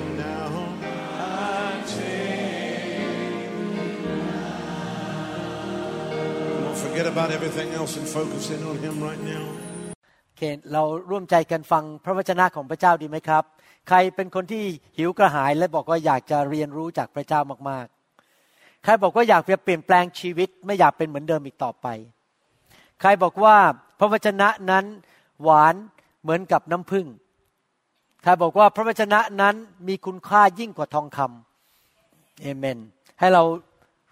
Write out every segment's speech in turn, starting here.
it now. I take it now. Don't forget about everything else and focus in on Him right now. เราร่วมใจกันฟังพระวจนะของพระเจ้าดีไหมครับใครเป็นคนที่หิวกระหายและบอกว่าอยากจะเรียนรู้จากพระเจ้ามากๆใครบอกว่าอยากจะเปลี่ยนแปลงชีวิตไม่อยากเป็นเหมือนเดิมอีกต่อไปใครบอกว่าพระวจนะนั้นหวานเหมือนกับน้ำผึ้งใครบอกว่าพระวจนะนั้นมีคุณค่ายิ่งกว่าทองคำเอเมนให้เรา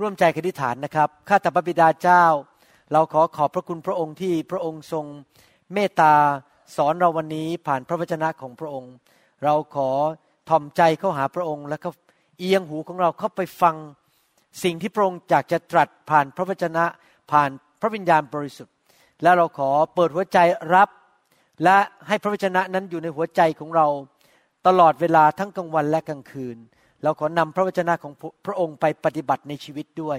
ร่วมใจอธิษฐานนะครับข้าแต่พระบิดาเจ้าเราขอบพระคุณพระองค์ที่พระองค์ทรงเมตตาสอนเราวันนี้ผ่านพระวจนะของพระองค์เราขอถ่อมใจเข้าหาพระองค์แล้วก็เอียงหูของเราเข้าไปฟังสิ่งที่พระองค์อยากจะตรัสผ่านพระวจนะผ่านพระวิญญาณบริสุทธิ์และเราขอเปิดหัวใจรับและให้พระวจนะนั้นอยู่ในหัวใจของเราตลอดเวลาทั้งกลางวันและกลางคืนเราขอนำพระวจนะของพระองค์ไปปฏิบัติในชีวิตด้วย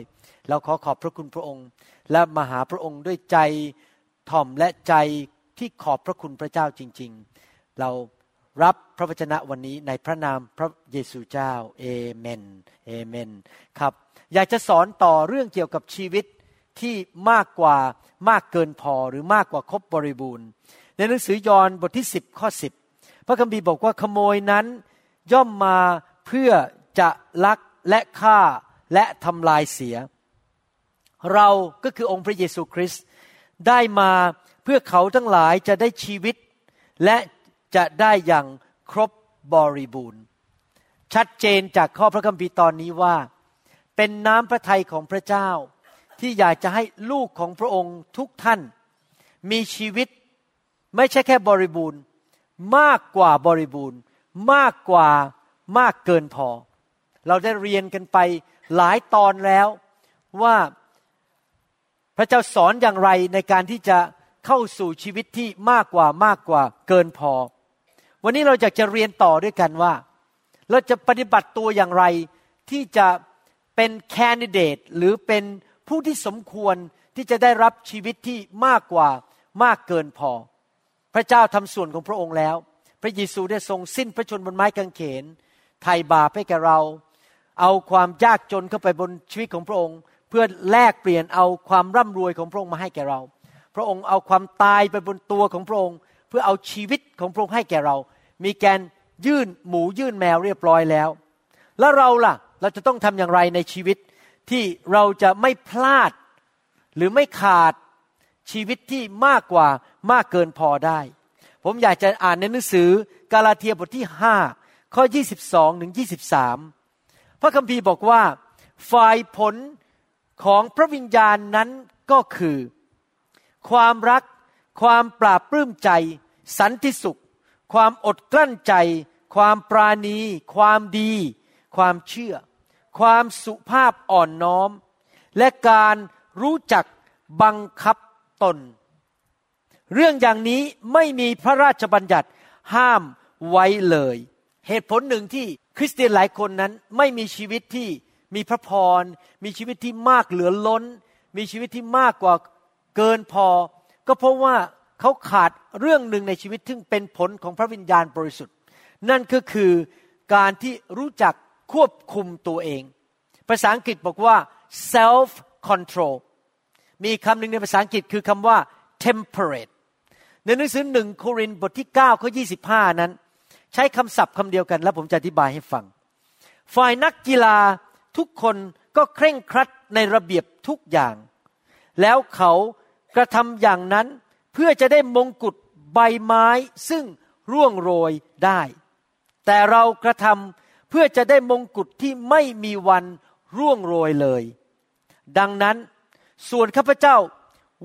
เราขอขอบพระคุณพระองค์และมาหาพระองค์ด้วยใจถ่อมและใจที่ขอบพระคุณพระเจ้าจริงๆเรารับพระวจนะวันนี้ในพระนามพระเยซูเจ้าเอเมนเอเมนครับอยากจะสอนต่อเรื่องเกี่ยวกับชีวิตที่มากเกินพอหรือมากกว่าครบบริบูรณ์ในหนังสือยอห์นบทที่10ข้อ10พระคัมภีร์บอกว่าขโมยนั้นย่อมมาเพื่อจะลักและฆ่าและทำลายเสียเราก็คือองค์พระเยซูคริสต์ได้มาเพื่อเขาทั้งหลายจะได้ชีวิตและจะได้อย่างครบบริบูรณ์ชัดเจนจากข้อพระคัมภีร์ตอนนี้ว่าเป็นน้ำพระทัยของพระเจ้าที่อยากจะให้ลูกของพระองค์ทุกท่านมีชีวิตไม่ใช่แค่บริบูรณ์มากกว่าบริบูรณ์มากเกินพอเราได้เรียนกันไปหลายตอนแล้วว่าพระเจ้าสอนอย่างไรในการที่จะเข้าสู่ชีวิตที่มากกว่าเกินพอวันนี้เราอยากจะเรียนต่อด้วยกันว่าเราจะปฏิบัติตัวอย่างไรที่จะเป็นแคนดิเดตหรือเป็นผู้ที่สมควรที่จะได้รับชีวิตที่มากเกินพอพระเจ้าทำส่วนของพระองค์แล้วพระเยซูได้ทรงสิ้นพระชนม์บนไม้กางเขนไถ่บาปให้แก่เราเอาความยากจนเข้าไปบนชีวิตของพระองค์เพื่อแลกเปลี่ยนเอาความร่ำรวยของพระองค์มาให้แก่เราพระองค์เอาความตายไปบนตัวของพระองค์เพื่อเอาชีวิตของพระองค์ให้แก่เรามีการยื่นหมูยื่นแมวเรียบร้อยแล้วแล้วเราล่ะเราจะต้องทำอย่างไรในชีวิตที่เราจะไม่พลาดหรือไม่ขาดชีวิตที่มากเกินพอได้ผมอยากจะอ่านในหนังสือกาลาเทียบทที่5ข้อ22ถึง23พระคัมภีร์บอกว่าฝ่ายผลของพระวิญญาณนั้นก็คือความรักความปราบปลื้มใจสันติสุขความอดกลั้นใจความปราณีความดีความเชื่อความสุภาพอ่อนน้อมและการรู้จักบังคับตนเรื่องอย่างนี้ไม่มีพระราชบัญญัติห้ามไว้เลยเหตุผลหนึ่งที่คริสเตียนหลายคนนั้นไม่มีชีวิตที่มีพระพรมีชีวิตที่มากเหลือล้นมีชีวิตที่มากกว่าเกินพอก็เพราะว่าเขาขาดเรื่องหนึ่งในชีวิตซึ่งเป็นผลของพระวิญญาณบริสุทธิ์นั่นก็คือการที่รู้จักควบคุมตัวเองภาษาอังกฤษบอกว่า self controlมีคำหนึ่งในภาษาอังกฤษคือคำว่า temperate ในหนังสือ1โครินธ์บทที่9ข้อ25นั้นใช้คำศัพท์คำเดียวกันและผมจะอธิบายให้ฟัง ฝ่ายนักกีฬาทุกคนก็เคร่งครัดในระเบียบทุกอย่างแล้วเขากระทำอย่างนั้นเพื่อจะได้มงกุฎใบไม้ซึ่งร่วงโรยได้แต่เรากระทำเพื่อจะได้มงกุฎที่ไม่มีวันร่วงโรยเลยดังนั้นส่วนข้าพเจ้า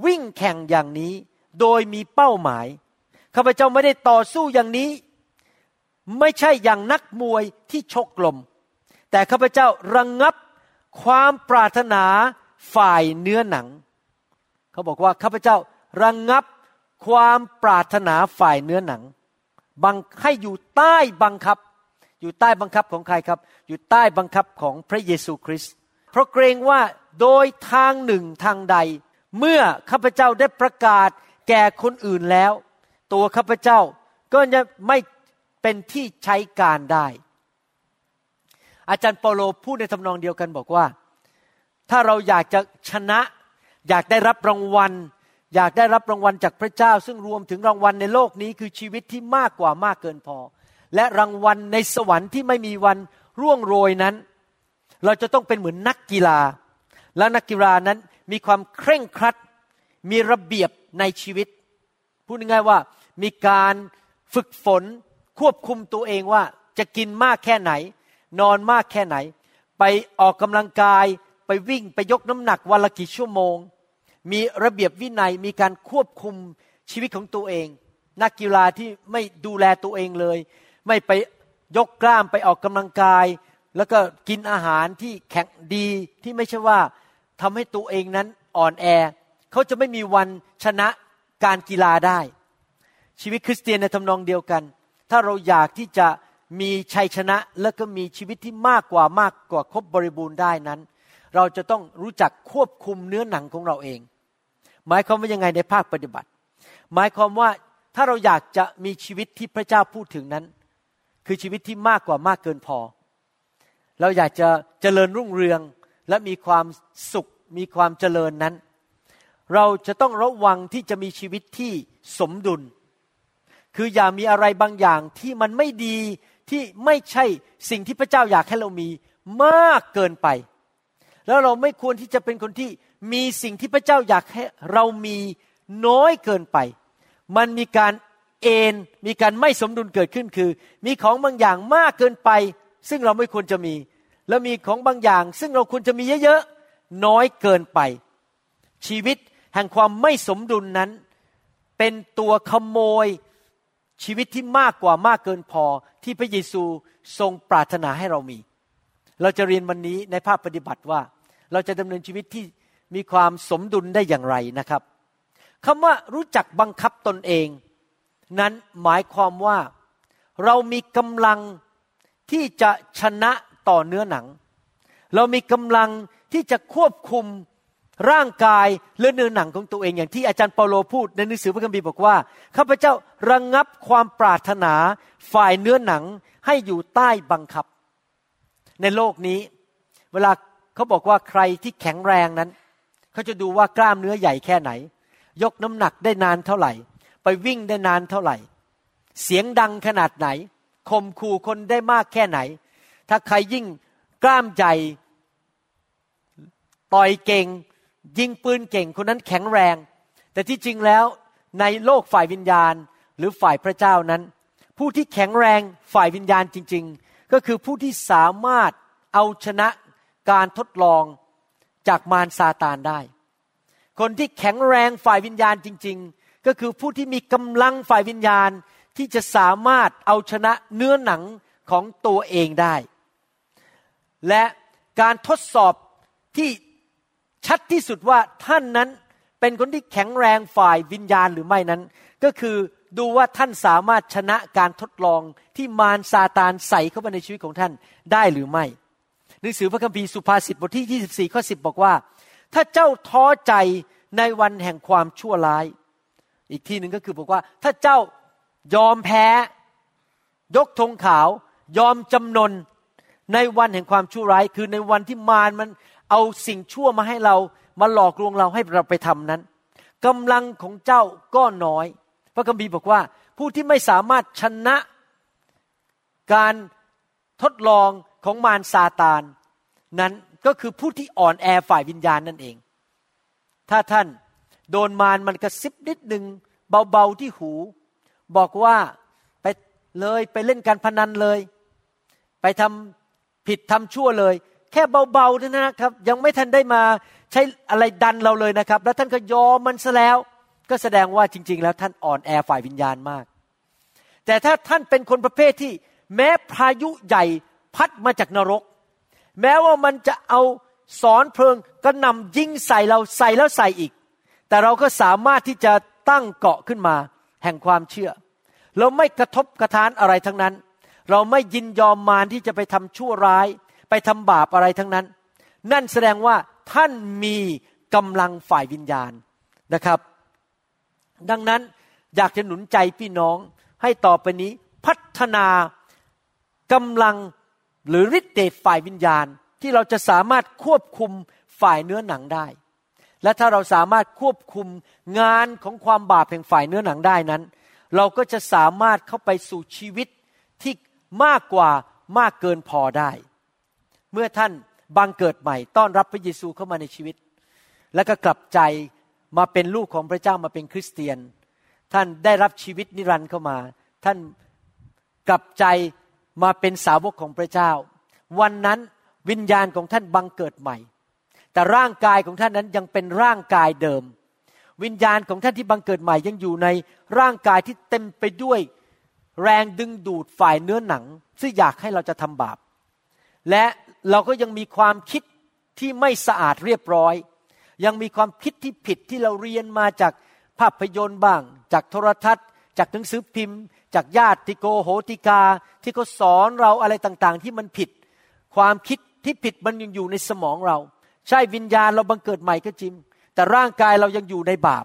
วิ่งแข่งอย่างนี้โดยมีเป้าหมายข้าพเจ้าไม่ได้ต่อสู้อย่างนี้ไม่ใช่อย่างนักมวยที่ชกลมแต่ข้าพเจ้าระงับความปรารถนาฝ่ายเนื้อหนังเขาบอกว่าข้าพเจ้าระงับความปรารถนาฝ่ายเนื้อหนังให้อยู่ใต้บังคับอยู่ใต้บังคับของใครครับอยู่ใต้บังคับของพระเยซูคริสต์เพราะเกรงว่าโดยทางหนึ่งทางใดเมื่อข้าพเจ้าได้ประกาศแก่คนอื่นแล้วตัวข้าพเจ้าก็จะไม่เป็นที่ใช้การได้อาจารย์เปาโลพูดในทำนองเดียวกันบอกว่าถ้าเราอยากจะชนะอยากได้รับรางวัลอยากได้รับรางวัลจากพระเจ้าซึ่งรวมถึงรางวัลในโลกนี้คือชีวิตที่มากกว่ามากเกินพอและรางวัลในสวรรค์ที่ไม่มีวันร่วงโรยนั้นเราจะต้องเป็นเหมือนนักกีฬาและนักกีฬานั้นมีความเคร่งครัดมีระเบียบในชีวิตพูดง่ายๆว่ามีการฝึกฝนควบคุมตัวเองว่าจะกินมากแค่ไหนนอนมากแค่ไหนไปออกกำลังกายไปวิ่งไปยกน้ำหนักวันละกี่ชั่วโมงมีระเบียบวินัยมีการควบคุมชีวิตของตัวเองนักกีฬาที่ไม่ดูแลตัวเองเลยไม่ไปยกกล้ามไปออกกำลังกายแล้วก็กินอาหารที่แข็งดีที่ไม่ใช่ว่าทำให้ตัวเองนั้นอ่อนแอเขาจะไม่มีวันชนะการกีฬาได้ชีวิตคริสเตียนในทำนองเดียวกันถ้าเราอยากที่จะมีชัยชนะและก็มีชีวิตที่มากกว่าครบบริบูรณ์ได้นั้นเราจะต้องรู้จักควบคุมเนื้อหนังของเราเองหมายความว่ายังไงในภาคปฏิบัติหมายความว่าถ้าเราอยากจะมีชีวิตที่พระเจ้าพูดถึงนั้นคือชีวิตที่มากกว่ามากเกินพอเราอยากจะเจริญรุ่งเรืองและมีความสุขมีความเจริญนั้นเราจะต้องระวังที่จะมีชีวิตที่สมดุลคืออย่ามีอะไรบางอย่างที่มันไม่ดีที่ไม่ใช่สิ่งที่พระเจ้าอยากให้เรามีมากเกินไปแล้วเราไม่ควรที่จะเป็นคนที่มีสิ่งที่พระเจ้าอยากให้เรามีน้อยเกินไปมันมีการเอ็นมีการไม่สมดุลเกิดขึ้นคือมีของบางอย่างมากเกินไปซึ่งเราไม่ควรจะมีแล้วมีของบางอย่างซึ่งเราควรจะมีเยอะๆน้อยเกินไปชีวิตแห่งความไม่สมดุลนั้นเป็นตัวขโมยชีวิตที่มากกว่ามากเกินพอที่พระเยซูทรงปรารถนาให้เรามีเราจะเรียนวันนี้ในภาคปฏิบัติว่าเราจะดำเนินชีวิตที่มีความสมดุลได้อย่างไรนะครับคำว่ารู้จักบังคับตนเองนั้นหมายความว่าเรามีกำลังที่จะชนะต่อเนื้อหนังเรามีกำลังที่จะควบคุมร่างกายและเนื้อหนังของตัวเองอย่างที่อาจารย์เปาโลพูดในหนังสือพระคัมภีร์บอกว่าข้าพเจ้าระงับความปรารถนาฝ่ายเนื้อหนังให้อยู่ใต้บังคับในโลกนี้เวลาเขาบอกว่าใครที่แข็งแรงนั้นเขาจะดูว่ากล้ามเนื้อใหญ่แค่ไหนยกน้ำหนักได้นานเท่าไหร่ไปวิ่งได้นานเท่าไหร่เสียงดังขนาดไหนข่มขู่คนได้มากแค่ไหนถ้าใครยิ่งกล้ามใหญ่ต่อยเก่งยิงปืนเก่งคนนั้นแข็งแรงแต่ที่จริงแล้วในโลกฝ่ายวิญญาณหรือฝ่ายพระเจ้านั้นผู้ที่แข็งแรงฝ่ายวิญญาณจริงๆก็คือผู้ที่สามารถเอาชนะการทดลองจากมารซาตานได้คนที่แข็งแรงฝ่ายวิญญาณจริงๆก็คือผู้ที่มีกำลังฝ่ายวิญญาณที่จะสามารถเอาชนะเนื้อหนังของตัวเองได้และการทดสอบที่ชัดที่สุดว่าท่านนั้นเป็นคนที่แข็งแรงฝ่ายวิญญาณหรือไม่นั้นก็คือดูว่าท่านสามารถชนะการทดลองที่มารซาตานใส่เข้ามาในชีวิตของท่านได้หรือไม่หนังสือพระคัมภีร์สุภาษิตบทที่24ข้อ10บอกว่าถ้าเจ้าท้อใจในวันแห่งความชั่วร้ายอีกที่หนึ่งก็คือบอกว่าถ้าเจ้ายอมแพ้ยกธงขาวยอมจำนนในวันแห่งความชั่วร้ายคือในวันที่มารมันเอาสิ่งชั่วมาให้เรามาหลอกลวงเราให้เราไปทำนั้นกำลังของเจ้าก็น้อยพระคัมภีร์บอกว่าผู้ที่ไม่สามารถชนะการทดลอง ของมารซาตานนั้นก็คือผู้ที่อ่อนแอฝ่ายวิญญาณนั่นเองถ้าท่านโดนมารมันกระซิบนิดนึงเบาๆที่หูบอกว่าไปเลยไปเล่นการพนันเลยไปทำผิดทำชั่วเลยแค่เบาๆนะครับยังไม่ทันได้มาใช้อะไรดันเราเลยนะครับแล้วท่านก็ยอมมันซะแล้วก็แสดงว่าจริงๆแล้วท่านอ่อนแอฝ่ายวิญญาณมากแต่ถ้าท่านเป็นคนประเภทที่แม้พายุใหญ่พัดมาจากนรกแม้ว่ามันจะเอาศรเพลิงกระหน่ำยิงใส่เราใส่แล้วใส่อีกแต่เราก็สามารถที่จะตั้งเกาะขึ้นมาแห่งความเชื่อเราไม่กระทบกระทานอะไรทั้งนั้นเราไม่ยินยอมมารที่จะไปทำชั่วร้ายไปทำบาปอะไรทั้งนั้นนั่นแสดงว่าท่านมีกำลังฝ่ายวิญญาณนะครับดังนั้นอยากจะหนุนใจพี่น้องให้ต่อไปนี้พัฒนากำลังหรือฤทธิ์เดชฝ่ายวิญญาณที่เราจะสามารถควบคุมฝ่ายเนื้อหนังได้และถ้าเราสามารถควบคุมงานของความบาปแห่งฝ่ายเนื้อหนังได้นั้นเราก็จะสามารถเข้าไปสู่ชีวิตที่มากกว่ามากเกินพอได้เมื่อท่านบังเกิดใหม่ต้อนรับพระเยซูเข้ามาในชีวิตและก็กลับใจมาเป็นลูกของพระเจ้ามาเป็นคริสเตียนท่านได้รับชีวิตนิรันดร์เข้ามาท่านกลับใจมาเป็นสาวกของพระเจ้าวันนั้นวิญญาณของท่านบังเกิดใหม่แต่ร่างกายของท่านนั้นยังเป็นร่างกายเดิมวิญญาณของท่านที่บังเกิดใหม่ยังอยู่ในร่างกายที่เต็มไปด้วยแรงดึงดูดฝ่ายเนื้อหนังซึ่งอยากให้เราจะทำบาปและเราก็ยังมีความคิดที่ไม่สะอาดเรียบร้อยยังมีความคิดที่ผิดที่เราเรียนมาจากภาพยนตร์บ้างจากโทรทัศน์จากหนังสือพิมพ์จากญาติโกโหติกาที่เขาสอนเราอะไรต่างๆที่มันผิดความคิดที่ผิดมันยังอยู่ในสมองเราใช่วิญญาณเราบังเกิดใหม่ก็จริงแต่ร่างกายเรายังอยู่ในบาป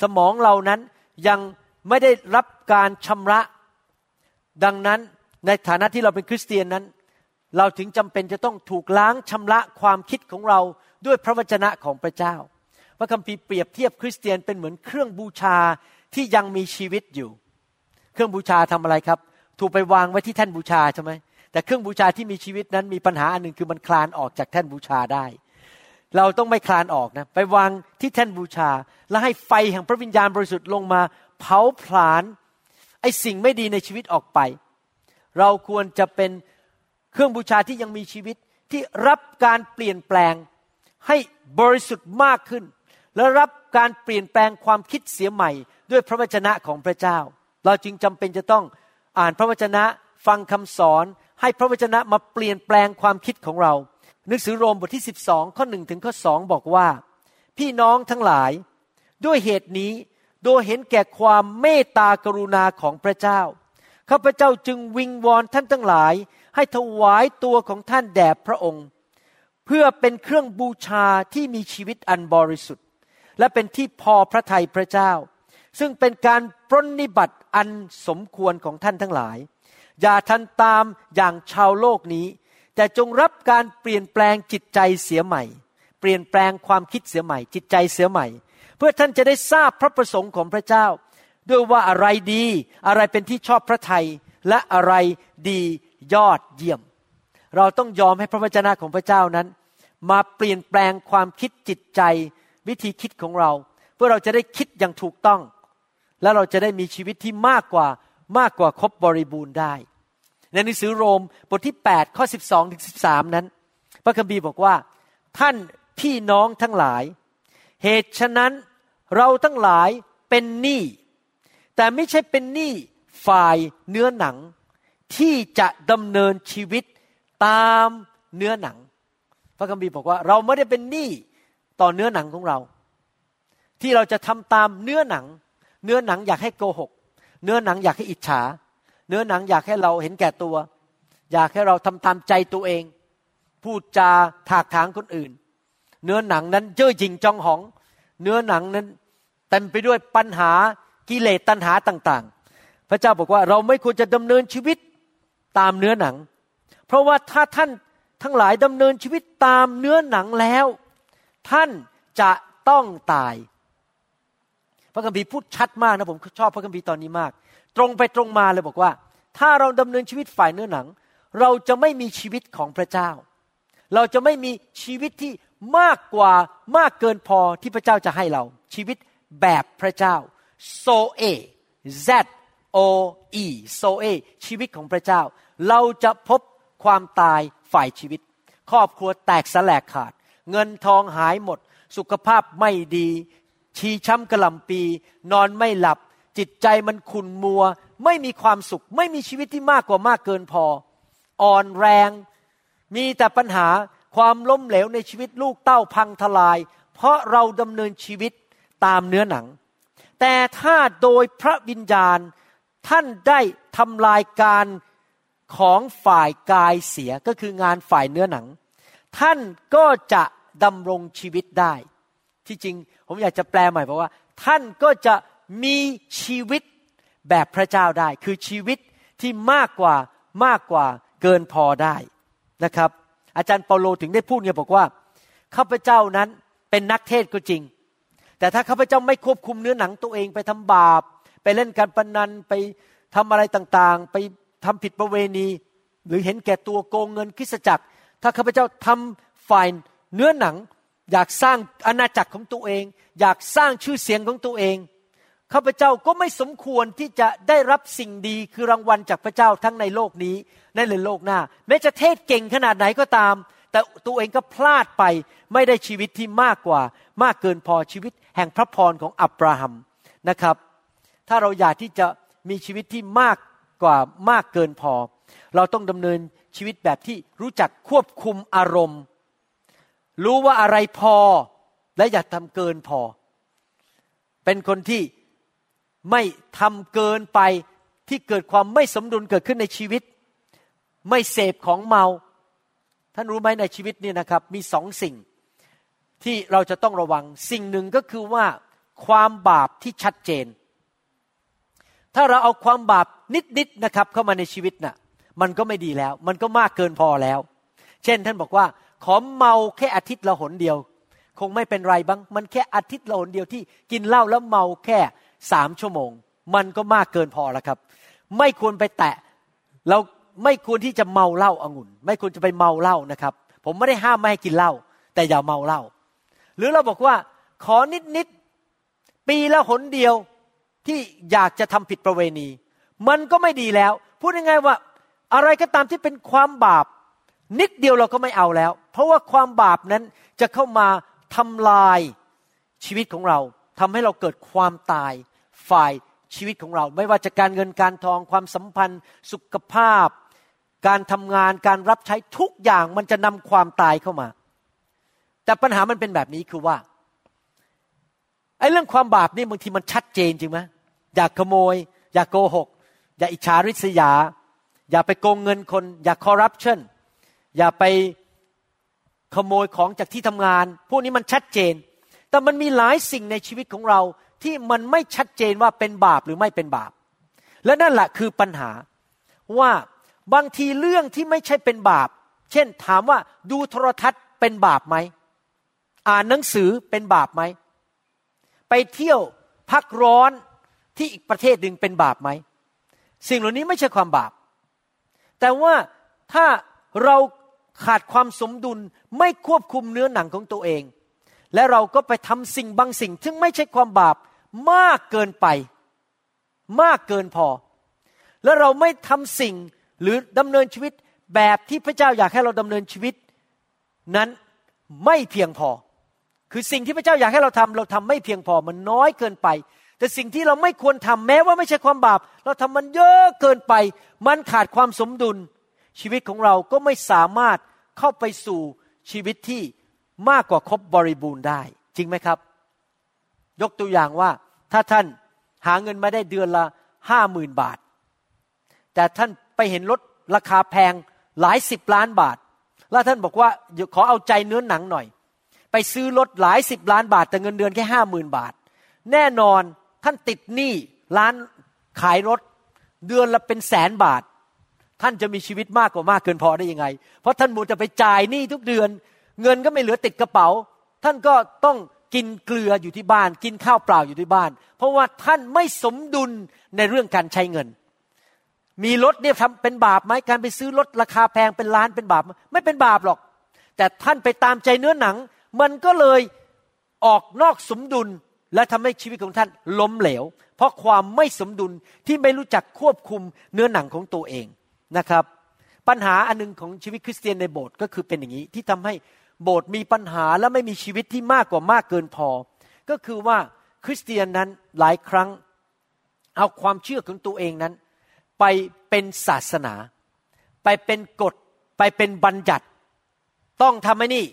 สมองเรานั้นยังไม่ได้รับการชำระดังนั้นในฐานะที่เราเป็นคริสเตียนนั้นเราถึงจำเป็นจะต้องถูกล้างชำระความคิดของเราด้วยพระวจนะของพระเจ้าพระคัมภีร์เปรียบเทียบคริสเตียนเป็นเหมือนเครื่องบูชาที่ยังมีชีวิตอยู่เครื่องบูชาทำอะไรครับถูกไปวางไว้ที่แท่นบูชาใช่ไหมแต่เครื่องบูชาที่มีชีวิตนั้นมีปัญหาอันหนึ่งคือมันคลานออกจากแท่นบูชาได้เราต้องไม่คลานออกนะไปวางที่แท่นบูชาแล้วให้ไฟแห่งพระวิญญาณบริสุทธิ์ลงมาเผาผลาญไอ้สิ่งไม่ดีในชีวิตออกไปเราควรจะเป็นเครื่องบูชาที่ยังมีชีวิตที่รับการเปลี่ยนแปลงให้บริสุทธิ์มากขึ้นและรับการเปลี่ยนแปลงความคิดเสียใหม่ด้วยพระวจนะของพระเจ้าเราจึงจำเป็นจะต้องอ่านพระวจนะฟังคำสอนให้พระวจนะมาเปลี่ยนแปลงความคิดของเราหนังสือโรมบทที่12ข้อ1ถึงข้อ2บอกว่าพี่น้องทั้งหลายด้วยเหตุนี้โดยเห็นแก่ความเมตตากรุณาของพระเจ้าข้าพเจ้าจึงวิงวอนท่านทั้งหลายให้ถวายตัวของท่านแด่พระองค์เพื่อเป็นเครื่องบูชาที่มีชีวิตอันบริสุทธิ์และเป็นที่พอพระทัยพระเจ้าซึ่งเป็นการปรนนิบัติอันสมควรของท่านทั้งหลายอย่าทำตามอย่างชาวโลกนี้แต่จงรับการเปลี่ยนแปลงจิตใจเสียใหม่เปลี่ยนแปลงความคิดเสียใหม่จิตใจเสียใหม่เพื่อท่านจะได้ทราบพระประสงค์ของพระเจ้าด้วยว่าอะไรดีอะไรเป็นที่ชอบพระทัยและอะไรดียอดเยี่ยมเราต้องยอมให้พระวจนะของพระเจ้านั้นมาเปลี่ยนแปลงความคิดจิตใจวิธีคิดของเราเพื่อเราจะได้คิดอย่างถูกต้องและเราจะได้มีชีวิตที่มากกว่าครบบริบูรณ์ได้ในหนังสือโรมบทที่8ข้อ12ถึง13นั้นพระคัมภีร์บอกว่าท่านพี่น้องทั้งหลายเหตุฉะนั้นเราทั้งหลายเป็นหนี้แต่ไม่ใช่เป็นหนี้ฝ่ายเนื้อหนังที่จะดำเนินชีวิตตามเนื้อหนังพระคัมภีร์บอกว่าเราไม่ได้เป็นหนี้ต่อเนื้อหนังของเราที่เราจะทำตามเนื้อหนังเนื้อหนังอยากให้โกหกเนื้อหนังอยากให้อิจฉาเนื้อหนังอยากให้เราเห็นแก่ตัวอยากให้เราทำตามใจตัวเองพูดจาถากถางคนอื่นเนื้อหนังนั้นเย่อหยิ่งจองหองเนื้อหนังนั้นเต็มไปด้วยปัญหากิเลสตัณหาต่างๆพระเจ้าบอกว่าเราไม่ควรจะดำเนินชีวิตตามเนื้อหนังเพราะว่าถ้าท่านทั้งหลายดำเนินชีวิตตามเนื้อหนังแล้วท่านจะต้องตายพระคัมภีร์พูดชัดมากนะผมชอบพระคัมภีร์ตอนนี้มากตรงไปตรงมาเลยบอกว่าถ้าเราดำเนินชีวิตฝ่ายเนื้อหนัง เราจะไม่มีชีวิตของพระเจ้าเราจะไม่มีชีวิตที่มากเกินพอที่พระเจ้าจะให้เราชีวิตแบบพระเจ้า Zoe Z O E Zoe ชีวิตของพระเจ้าเราจะพบความตายฝ่ายชีวิตครอบครัวแตกสลายขาดเงินทองหายหมดสุขภาพไม่ดีชีช้ำกระหล่ำปีนอนไม่หลับจิตใจมันขุ่นมัวไม่มีความสุขไม่มีชีวิตที่มากเกินพออ่อนแรงมีแต่ปัญหาความล้มเหลวในชีวิตลูกเต้าพังทลายเพราะเราดำเนินชีวิตตามเนื้อหนังแต่ถ้าโดยพระวิญญาณท่านได้ทำลายการของฝ่ายกายเสียก็คืองานฝ่ายเนื้อหนังท่านก็จะดำรงชีวิตได้ที่จริงผมอยากจะแปลใหม่เพราะว่าท่านก็จะมีชีวิตแบบพระเจ้าได้คือชีวิตที่มากกว่าเกินพอได้นะครับอาจารย์เปาโลถึงได้พูดไงบอกว่าข้าพเจ้านั้นเป็นนักเทศก็จริงแต่ถ้าข้าพเจ้าไม่ควบคุมเนื้อหนังตัวเองไปทำบาปไปเล่นการพนันไปทำอะไรต่างๆไปทำผิดประเวณีหรือเห็นแก่ตัวโกงเงินคริสตจักรถ้าข้าพเจ้าทำฝ่ายเนื้อหนังอยากสร้างอาณาจักรของตัวเองอยากสร้างชื่อเสียงของตัวเองข้าพเจ้าก็ไม่สมควรที่จะได้รับสิ่งดีคือรางวัลจากพระเจ้าทั้งในโลกนี้และในโลกหน้าแม้จะเทศเก่งขนาดไหนก็ตามแต่ตัวเองก็พลาดไปไม่ได้ชีวิตที่มากเกินพอชีวิตแห่งพระพรของอับราฮัมนะครับถ้าเราอยากที่จะมีชีวิตที่มากเกินพอเราต้องดำเนินชีวิตแบบที่รู้จักควบคุมอารมณ์รู้ว่าอะไรพอและอย่าทำเกินพอเป็นคนที่ไม่ทำเกินไปที่เกิดความไม่สมดุลเกิดขึ้นในชีวิตไม่เสพของเมาท่านรู้ไหมในชีวิตนี่นะครับมีสองสิ่งที่เราจะต้องระวังสิ่งหนึ่งก็คือว่าความบาปที่ชัดเจนถ้าเราเอาความบาปนิดนะครับเข้ามาในชีวิตน่ะมันก็ไม่ดีแล้วมันก็มากเกินพอแล้วเช่นท่านบอกว่าขอเมาแค่อาทิตย์ละหนเดียวคงไม่เป็นไรบ้างมันแค่อาทิตย์ละหนเดียวที่กินเหล้าแล้วเมาแค่3ชั่วโมงมันก็มากเกินพอแล้วครับไม่ควรไปแตะเราไม่ควรที่จะเมาเหล้าองุ่นไม่ควรจะไปเมาเหล้านะครับผมไม่ได้ห้ามไม่ให้กินเหล้าแต่อย่าเมาเหล้าหรือเราบอกว่าขอนิดปีละหนเดียวที่อยากจะทำผิดประเวณีมันก็ไม่ดีแล้วพูดง่ายๆว่าอะไรก็ตามที่เป็นความบาปนิดเดียวเราก็ไม่เอาแล้วเพราะว่าความบาปนั้นจะเข้ามาทำลายชีวิตของเราทำให้เราเกิดความตายฝ่ายชีวิตของเราไม่ว่าจะการเงินการทองความสัมพันธ์สุขภาพการทำงานการรับใช้ทุกอย่างมันจะนำความตายเข้ามาแต่ปัญหามันเป็นแบบนี้คือว่าไอ้เรื่องความบาปนี่บางทีมันชัดเจนจริงไหมอย่าขโมยอย่าโกหกอย่าอิจฉาริษยาอย่าไปโกงเงินคนอย่าคอร์รัปชันอย่าไปขโมยของจากที่ทำงานพวกนี้มันชัดเจนแต่มันมีหลายสิ่งในชีวิตของเราที่มันไม่ชัดเจนว่าเป็นบาปหรือไม่เป็นบาปและนั่นแหละคือปัญหาว่าบางทีเรื่องที่ไม่ใช่เป็นบาปเช่นถามว่าดูโทรทัศน์เป็นบาปไหมอ่านหนังสือเป็นบาปไหมไปเที่ยวพักร้อนที่อีกประเทศหนึ่งเป็นบาปไหมสิ่งเหล่านี้ไม่ใช่ความบาปแต่ว่าถ้าเราขาดความสมดุลไม่ควบคุมเนื้อหนังของตัวเองและเราก็ไปทำสิ่งบางสิ่งซึ่งไม่ใช่ความบาปมากเกินไปมากเกินพอและเราไม่ทำสิ่งหรือดำเนินชีวิตแบบที่พระเจ้าอยากให้เราดำเนินชีวิตนั้นไม่เพียงพอคือสิ่งที่พระเจ้าอยากให้เราทำไม่เพียงพอมันน้อยเกินไปแต่สิ่งที่เราไม่ควรทำแม้ว่าไม่ใช่ความบาปเราทำมันเยอะเกินไปมันขาดความสมดุลชีวิตของเราก็ไม่สามารถเข้าไปสู่ชีวิตที่มากกว่าครบบริบูรณ์ได้จริงไหมครับยกตัวอย่างว่าถ้าท่านหาเงินมาได้เดือนละ 50,000 บาทแต่ท่านไปเห็นรถราคาแพงหลายสิบล้านบาทแล้วท่านบอกว่าขอเอาใจเนื้อหนังหน่อยไปซื้อรถหลายสิบล้านบาทแต่เงินเดือนแค่ 50,000 บาทแน่นอนท่านติดหนี้ร้านขายรถเดือนละเป็นแสนบาทท่านจะมีชีวิตมากเกินพอได้ยังไงเพราะท่านมัวจะไปจ่ายหนี้ทุกเดือนเงินก็ไม่เหลือติดกระเป๋าท่านก็ต้องกินเกลืออยู่ที่บ้านกินข้าวเปล่าอยู่ที่บ้านเพราะว่าท่านไม่สมดุลในเรื่องการใช้เงิน มีรถเนี่ยทำเป็นบาปไหมการไปซื้อรถราคาแพงเป็นล้านเป็นบาปไม่เป็นบาปหรอกแต่ท่านไปตามใจเนื้อหนังมันก็เลยออกนอกสมดุลและทำให้ชีวิตของท่านล้มเหลวเพราะความไม่สมดุลที่ไม่รู้จักควบคุมเนื้อหนังของตัวเองนะครับปัญหาอันนึงของชีวิตคริสเตียนในโบสถ์ก็คือเป็นอย่างนี้ที่ทำให้โบสถ์มีปัญหาและไม่มีชีวิตที่มากกว่ามากเกินพอก็คือว่าคริสเตียนนั้นหลายครั้งเอาความเชื่อของตัวเองนั้นไปเป็นศาสนาไปเป็นกฎไปเป็นบัญญัติต้องทำไอ้นี่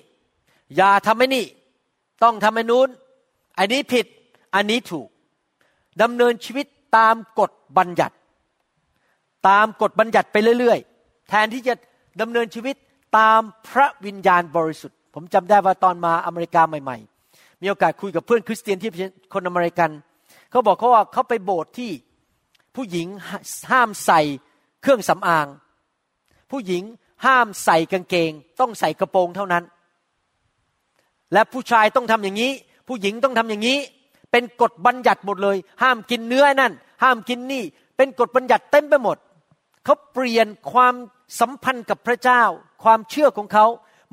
อย่าทำไอ้นี่ต้องทำไอ้นู้นอันนี้ผิดอันนี้ถูกดำเนินชีวิตตามกฎบัญญัติตามกฎบัญญัติไปเรื่อยๆแทนที่จะดำเนินชีวิตตามพระวิญญาณบริสุทธิ์ผมจำได้ว่าตอนมาอเมริกาใหม่ๆมีโอกาสคุยกับเพื่อนคริสเตียนที่คนอเมริกันเขาบอกเขาว่าเขาไปโบสถ์ที่ผู้หญิงห้ามใส่เครื่องสำอางผู้หญิงห้ามใส่กางเกงต้องใส่กระโปรงเท่านั้นและผู้ชายต้องทำอย่างนี้ผู้หญิงต้องทำอย่างนี้เป็นกฎบัญญัติหมดเลยห้ามกินเนื้อนั่นห้ามกินนี่เป็นกฎบัญญัติเต็มไปหมดเขาเปลี่ยนความสัมพันธ์กับพระเจ้าความเชื่อของเขา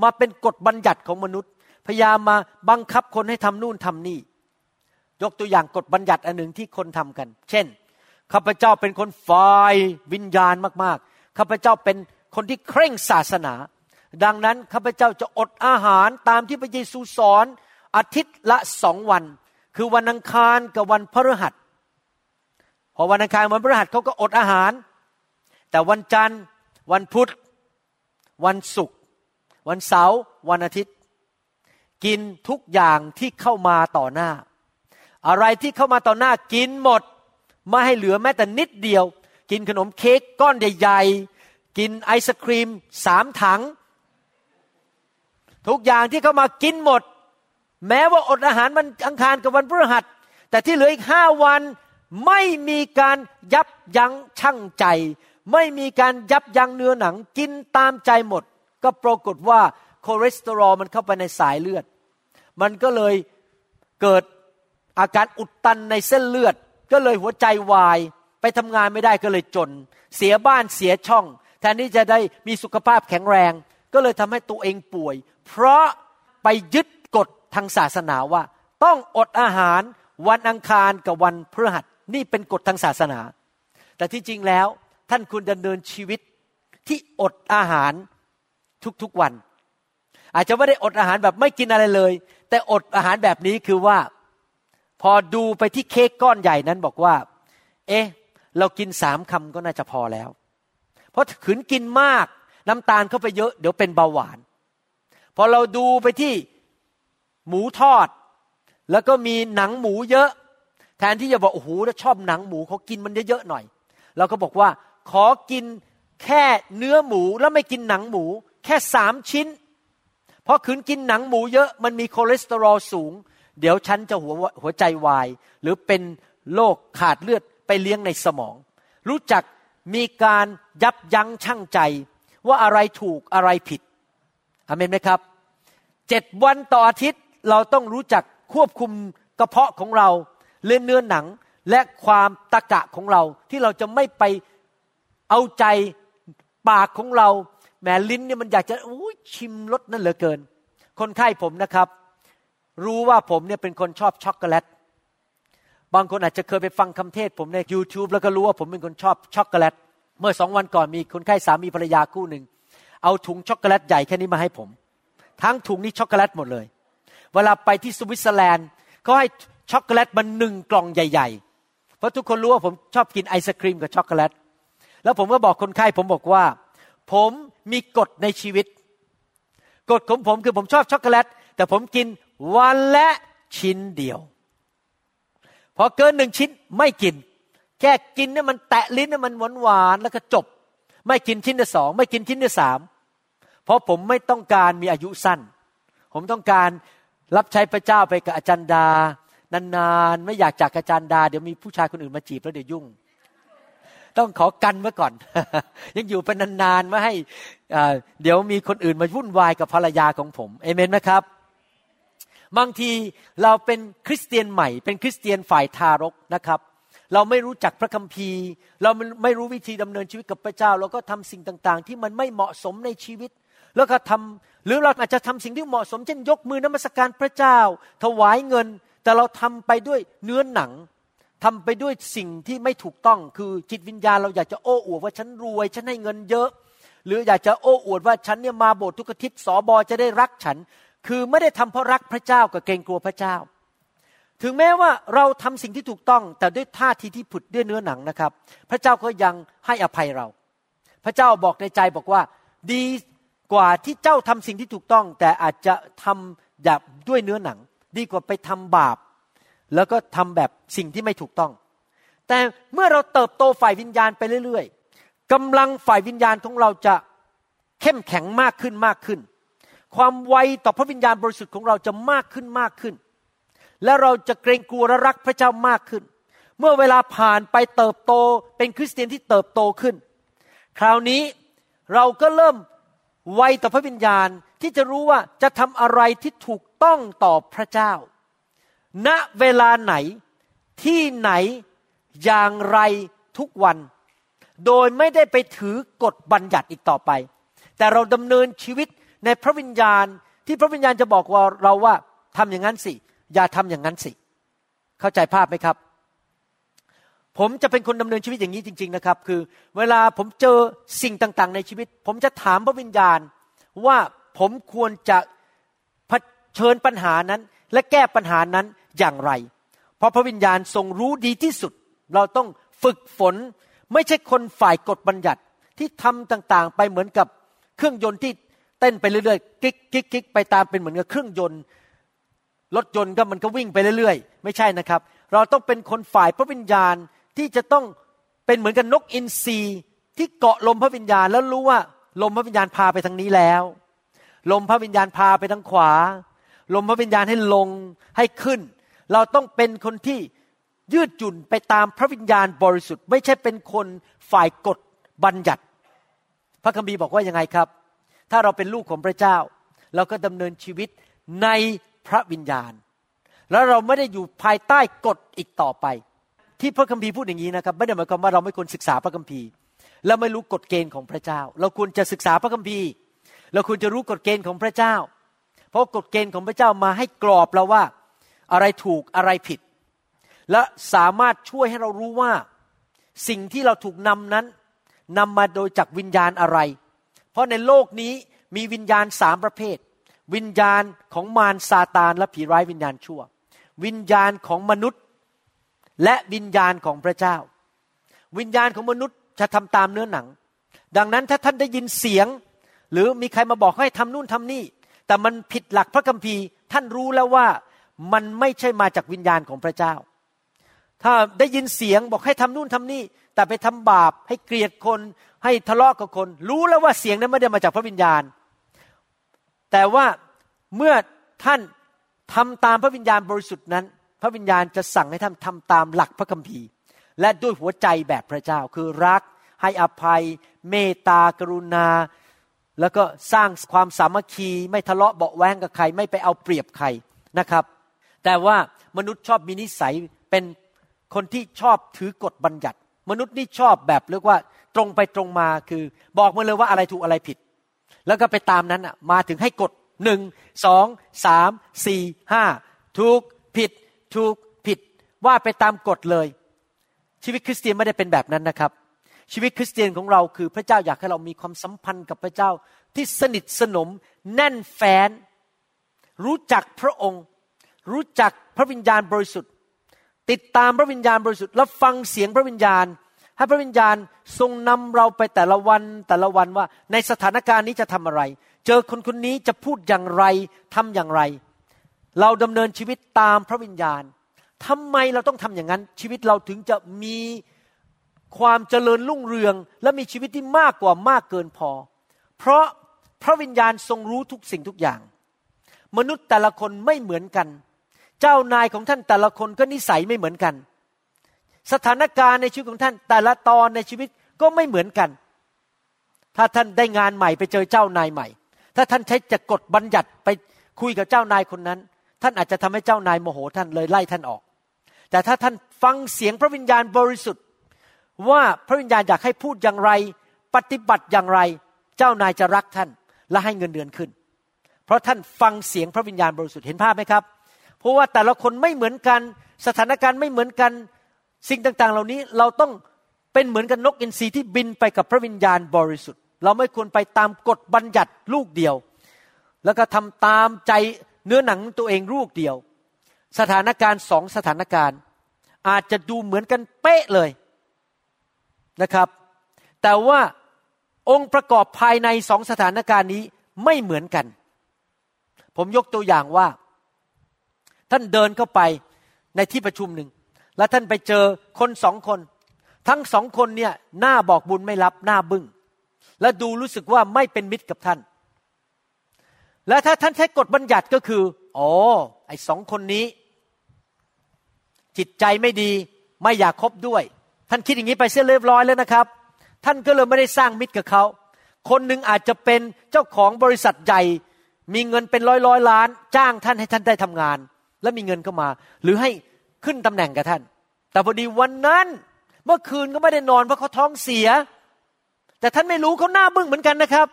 มาเป็นกฎบัญญัติของมนุษย์พยายามมาบังคับคนให้ทำนู่นทำนี่ยกตัวอย่างกฎบัญญัติอันหนึ่งที่คนทำกันเช่นข้าพเจ้าเป็นคนฝ่ายวิญญาณมากๆข้าพเจ้าเป็นคนที่เคร่งศาสนาดังนั้นข้าพเจ้าจะอดอาหารตามที่พระเยซูสอนอาทิตย์ละ2วันคือวันอังคารกับวันพฤหัสพอวันอังคารวันพฤหัสเขาก็อดอาหารแต่วันจันทร์วันพุธวันศุกร์วันเสาร์วันอาทิตย์กินทุกอย่างที่เข้ามาต่อหน้าอะไรที่เข้ามาต่อหน้ากินหมดไม่ให้เหลือแม้แต่นิดเดียวกินขนมเค้กก้อนใหญ่ๆกินไอศกรีม3ถังทุกอย่างที่เข้ามากินหมดแม้ว่าอดอาหารวันอังคารกับวันพฤหัสแต่ที่เหลืออีก5วันไม่มีการยับยั้งชั่งใจไม่มีการยับยั้งเนื้อหนังกินตามใจหมดก็ปรากฏว่าคอเลสเตอรอลมันเข้าไปในสายเลือดมันก็เลยเกิดอาการอุดตันในเส้นเลือดก็เลยหัวใจวายไปทำงานไม่ได้ก็เลยจนเสียบ้านเสียช่องแทนที่จะได้มีสุขภาพแข็งแรงก็เลยทำให้ตัวเองป่วยเพราะไปยึดกฎทางศาสนาว่าต้องอดอาหารวันอังคารกับวันพฤหัสนี่เป็นกฎทางศาสนาแต่ที่จริงแล้วท่านควรดำเนินชีวิตที่อดอาหารทุกๆวันอาจจะไม่ได้อดอาหารแบบไม่กินอะไรเลยแต่อดอาหารแบบนี้คือว่าพอดูไปที่เค้กก้อนใหญ่นั้นบอกว่าเอ๊ะเรากิน3คำก็น่าจะพอแล้วเพราะขืนกินมากน้ำตาลเข้าไปเยอะเดี๋ยวเป็นเบาหวานพอเราดูไปที่หมูทอดแล้วก็มีหนังหมูเยอะแทนที่จะบอกโอ้โหถ้าชอบหนังหมูเขากินมันเยอะๆหน่อยเราก็บอกว่าขอกินแค่เนื้อหมูแล้วไม่กินหนังหมูแค่3ชิ้นเพราะขืนกินหนังหมูเยอะมันมีคอเลสเตอรอลสูงเดี๋ยวฉันจะหัวใจวายหรือเป็นโรคขาดเลือดไปเลี้ยงในสมองรู้จักมีการยับยั้งชั่งใจว่าอะไรถูกอะไรผิดอาเมนไหมครับ7วันต่ออาทิตย์เราต้องรู้จักควบคุมกระเพาะของเราเนื้อหนังและความตะกะของเราที่เราจะไม่ไปเอาใจปากของเราแหมลิ้นเนี่ยมันอยากจะชิมรสนั่นเหลือเกินคนไข้ผมนะครับรู้ว่าผมเนี่ยเป็นคนชอบช็อกโกแลตบางคนอาจจะเคยไปฟังคำเทศผมใน YouTube แล้วก็รู้ว่าผมเป็นคนชอบช็อกโกแลตเมื่อ2วันก่อนมีคนไข้สามีภรรยาคู่หนึ่งเอาถุงช็อกโกแลตใหญ่แค่นี้มาให้ผมทั้งถุงนี้ช็อกโกแลตหมดเลยเวลาไปที่สวิตเซอร์แลนด์เขาให้ช็อกโกแลตมา1กล่องใหญ่ๆเพราะทุกคนรู้ว่าผมชอบกินไอศกรีมกับช็อกโกแลตแล้วผมก็บอกคนไข้ผมบอกว่าผมมีกฎในชีวิตกฎของผมคือผมชอบช็อกโกแลตแต่ผมกินวันละชิ้นเดียวพอเกิน1ชิ้นไม่กินแค่กินเนี่ยมันแตะลิ้นเนี่ยมันหวานๆแล้วก็จบไม่กินชิ้นที่2ไม่กินชิ้นที่3เพราะผมไม่ต้องการมีอายุสั้นผมต้องการรับใช้พระเจ้าไปกับอาจารย์ดานานๆไม่อยากจากอาจารย์ดาเดี๋ยวมีผู้ชายคนอื่นมาจีบแล้วเดี๋ยวยุ่งต้องขอกันไว้ก่อน ยังอยู่เป็นนานๆไม่ให้เดี๋ยวมีคนอื่นมาวุ่นวายกับภรรยาของผมเอเมนไหมครับบางทีเราเป็นคริสเตียนใหม่เป็นคริสเตียนฝ่ายทารกนะครับ เราไม่รู้จักพระคัมภีร์เราไม่รู้วิธีดำเนินชีวิตกับพระเจ้าเราก็ทำสิ่งต่างๆที่มันไม่เหมาะสมในชีวิตแล้วก็ทำหรือเราอาจจะทำสิ่งที่เหมาะสมเช่นยกมือนมัสการพระเจ้าถวายเงินแต่เราทำไปด้วยเนื้อหนังทำไปด้วยสิ่งที่ไม่ถูกต้องคือจิตวิญญาณเราอยากจะโอ้อวดว่าฉันรวยฉันให้เงินเยอะหรืออยากจะโอ้อวดว่าฉันเนี่ยมาโบสถ์ทุกอาทิตย์สบจะได้รักฉันคือไม่ได้ทำเพราะรักพระเจ้ากับเกรงกลัวพระเจ้าถึงแม้ว่าเราทำสิ่งที่ถูกต้องแต่ด้วยท่าทีที่ผุดด้วยเนื้อหนังนะครับพระเจ้าก็ยังให้อภัยเราพระเจ้าบอกในใจบอกว่าดีกว่าที่เจ้าทำสิ่งที่ถูกต้องแต่อาจจะทำแบบด้วยเนื้อหนังดีกว่าไปทำบาปแล้วก็ทำแบบสิ่งที่ไม่ถูกต้องแต่เมื่อเราเติบโตฝ่ายวิญญาณไปเรื่อยๆกำลังฝ่ายวิญญาณของเราจะเข้มแข็งมากขึ้นมากขึ้นความไวต่อพระวิญญาณบริสุทธิ์ของเราจะมากขึ้นมากขึ้นและเราจะเกรงกลัวและรักพระเจ้ามากขึ้นเมื่อเวลาผ่านไปเติบโตเป็นคริสเตียนที่เติบโตขึ้นคราวนี้เราก็เริ่มไวต่อพระวิญญาณที่จะรู้ว่าจะทำอะไรที่ถูกต้องต่อพระเจ้าณเวลาไหนที่ไหนอย่างไรทุกวันโดยไม่ได้ไปถือกฎบัญญัติอีกต่อไปแต่เราดำเนินชีวิตในพระวิญญาณที่พระวิญญาณจะบอกว่าเราว่าทำอย่างนั้นสิอย่าทำอย่างนั้นสิเข้าใจภาพไหมครับผมจะเป็นคนดำเนินชีวิตอย่างนี้จริงๆนะครับคือเวลาผมเจอสิ่งต่างๆในชีวิตผมจะถามพระวิญญาณว่าผมควรจะเผชิญปัญหานั้นและแก้ปัญหานั้นอย่างไรเพราะพระวิญญาณทรงรู้ดีที่สุดเราต้องฝึกฝนไม่ใช่คนฝ่ายกฎบัญญัติที่ทำต่างๆไปเหมือนกับเครื่องยนต์ที่เต้นไปเรื่อยๆกิ๊กๆไปตามเป็นเหมือนกับเครื่องยนต์รถยนต์ก็มันก็วิ่งไปเรื่อยๆไม่ใช่นะครับเราต้องเป็นคนฝ่ายพระวิญญาณที่จะต้องเป็นเหมือนกับนกอินทรีที่เกาะลมพระวิญญาณแล้วรู้ว่าลมพระวิญญาณพาไปทางนี้แล้วลมพระวิญญาณพาไปทางขวาลมพระวิญญาณให้ลงให้ขึ้นเราต้องเป็นคนที่ยืดหยุ่นไปตามพระวิญญาณบริสุทธิ์ไม่ใช่เป็นคนฝ่ายกฎบัญญัติพระคัมภีร์บอกว่ายังไงครับถ้าเราเป็นลูกของพระเจ้าเราก็ดำเนินชีวิตในพระวิญญาณแล้วเราไม่ได้อยู่ภายใต้กฎอีกต่อไปที่พระคัมภีร์พูดอย่างนี้นะครับไม่ได้หมายความว่าเราไม่ควรศึกษาพระคัมภีร์และไม่รู้กฎเกณฑ์ของพระเจ้าเราควรจะศึกษาพระคัมภีร์เราควรจะรู้กฎเกณฑ์ของพระเจ้าเพราะกฎเกณฑ์ของพระเจ้ามาให้กรอบเราว่าอะไรถูกอะไรผิดและสามารถช่วยให้เรารู้ว่าสิ่งที่เราถูกนำนั้นนำมาโดยจากวิญญาณอะไรเพราะในโลกนี้มีวิญญาณสามประเภทวิญญาณของมารซาตานและผีร้ายวิญญาณชั่ววิญญาณของมนุษย์และวิญญาณของพระเจ้าวิญญาณของมนุษย์จะทำตามเนื้อหนังดังนั้นถ้าท่านได้ยินเสียงหรือมีใครมาบอกให้ทำนู่นทำนี่แต่มันผิดหลักพระคัมภีร์ท่านรู้แล้วว่ามันไม่ใช่มาจากวิญญาณของพระเจ้าถ้าได้ยินเสียงบอกให้ทำนู่นทำนี่แต่ไปทำบาปให้เกลียดคนให้ทะเลาะกับคนรู้แล้วว่าเสียงนั้นไม่ได้มาจากพระวิญญาณแต่ว่าเมื่อท่านทำตามพระวิญญาณบริสุทธิ์นั้นพระวิญญาณจะสั่งให้ท่านทำตามหลักพระคัมภีร์และด้วยหัวใจแบบพระเจ้าคือรักให้อภัยเมตตากรุณาแล้วก็สร้างความสามัคคีไม่ทะเลาะเบาะแว้งกับใครไม่ไปเอาเปรียบใครนะครับแต่ว่ามนุษย์ชอบมีนิสัยเป็นคนที่ชอบถือกฎบัญญัติมนุษย์นี่ชอบแบบเรียกว่าตรงไปตรงมาคือบอกมาเลยว่าอะไรถูกอะไรผิดแล้วก็ไปตามนั้นอ่ะมาถึงให้กฎ1 2 3 4 5ถูกผิดถูกผิดว่าไปตามกฎเลยชีวิตคริสเตียนไม่ได้เป็นแบบนั้นนะครับชีวิตคริสเตียนของเราคือพระเจ้าอยากให้เรามีความสัมพันธ์กับพระเจ้าที่สนิทสนมแน่นแฟ้นรู้จักพระองค์รู้จักพระวิญญาณบริสุทธิ์ติดตามพระวิญญาณบริสุทธิ์และฟังเสียงพระวิญญาณให้พระวิญญาณทรงนำเราไปแต่ละวันแต่ละวันว่าในสถานการณ์นี้จะทำอะไรเจอคนคนนี้จะพูดอย่างไรทำอย่างไรเราดำเนินชีวิตตามพระวิญญาณทำไมเราต้องทำอย่างนั้นชีวิตเราถึงจะมีความเจริญรุ่งเรืองและมีชีวิตที่มากกว่ามากเกินพอเพราะพระวิญญาณทรงรู้ทุกสิ่งทุกอย่างมนุษย์แต่ละคนไม่เหมือนกันเจ้านายของท่านแต่ละคนก็นิสัยไม่เหมือนกันสถานการณ์ในชีวิตของท่านแต่ละตอนในชีวิตก็ไม่เหมือนกันถ้าท่านได้งานใหม่ไปเจอเจ้านายใหม่ถ้าท่านใช้จะกฎบัญญัติไปคุยกับเจ้านายคนนั้นท่านอาจจะทำให้เจ้านายโมโหท่านเลยไล่ท่านออก แต่ถ้าท่านฟังเสียงพระวิญญาณบริสุทธิ์ว่าพระวิญญาณอยากให้พูดอย่างไรปฏิบัติอย่างไรเจ้านายจะรักท่านและให้เงินเดือนขึ้นเพราะท่านฟังเสียงพระวิญญาณบริสุทธิ์เห็นภาพไหมครับเพราะว่าแต่ละคนไม่เหมือนกันสถานการณ์ไม่เหมือนกันสิ่งต่างๆเหล่านี้เราต้องเป็นเหมือนกับนกอินทรีที่บินไปกับพระวิญญาณบริสุทธิ์เราไม่ควรไปตามกฎบัญญัติลูกเดียวแล้วก็ทำตามใจเนื้อหนังตัวเองลูกเดียวสถานการณ์สองสถานการณ์อาจจะดูเหมือนกันเป๊ะเลยนะครับแต่ว่าองค์ประกอบภายในสองสถานการณ์นี้ไม่เหมือนกันผมยกตัวอย่างว่าท่านเดินเข้าไปในที่ประชุมหนึ่งแล้วท่านไปเจอคนสองคนทั้งสองคนเนี่ยหน้าบอกบุญไม่รับหน้าบึ้งและดูรู้สึกว่าไม่เป็นมิตรกับท่านและถ้าท่านใช้กฎบัญญัติก็คืออ๋อไอ้สองคนนี้จิตใจไม่ดีไม่อยากคบด้วยท่านคิดอย่างนี้ไปเสียเรียบร้อยแล้วนะครับท่านก็เลยไม่ได้สร้างมิตรกับเขาคนหนึ่งอาจจะเป็นเจ้าของบริษัทใหญ่มีเงินเป็นร้อยๆล้านจ้างท่านให้ท่านได้ทำงานและมีเงินเข้ามาหรือให้ขึ้นตำแหน่งกับท่านแต่พอดีวันนั้นเมื่อคืนก็ไม่ได้นอนเพราะเขาท้องเสียแต่ท่านไม่รู้เขาหน้าบึ้งเหมือนกันนะครับ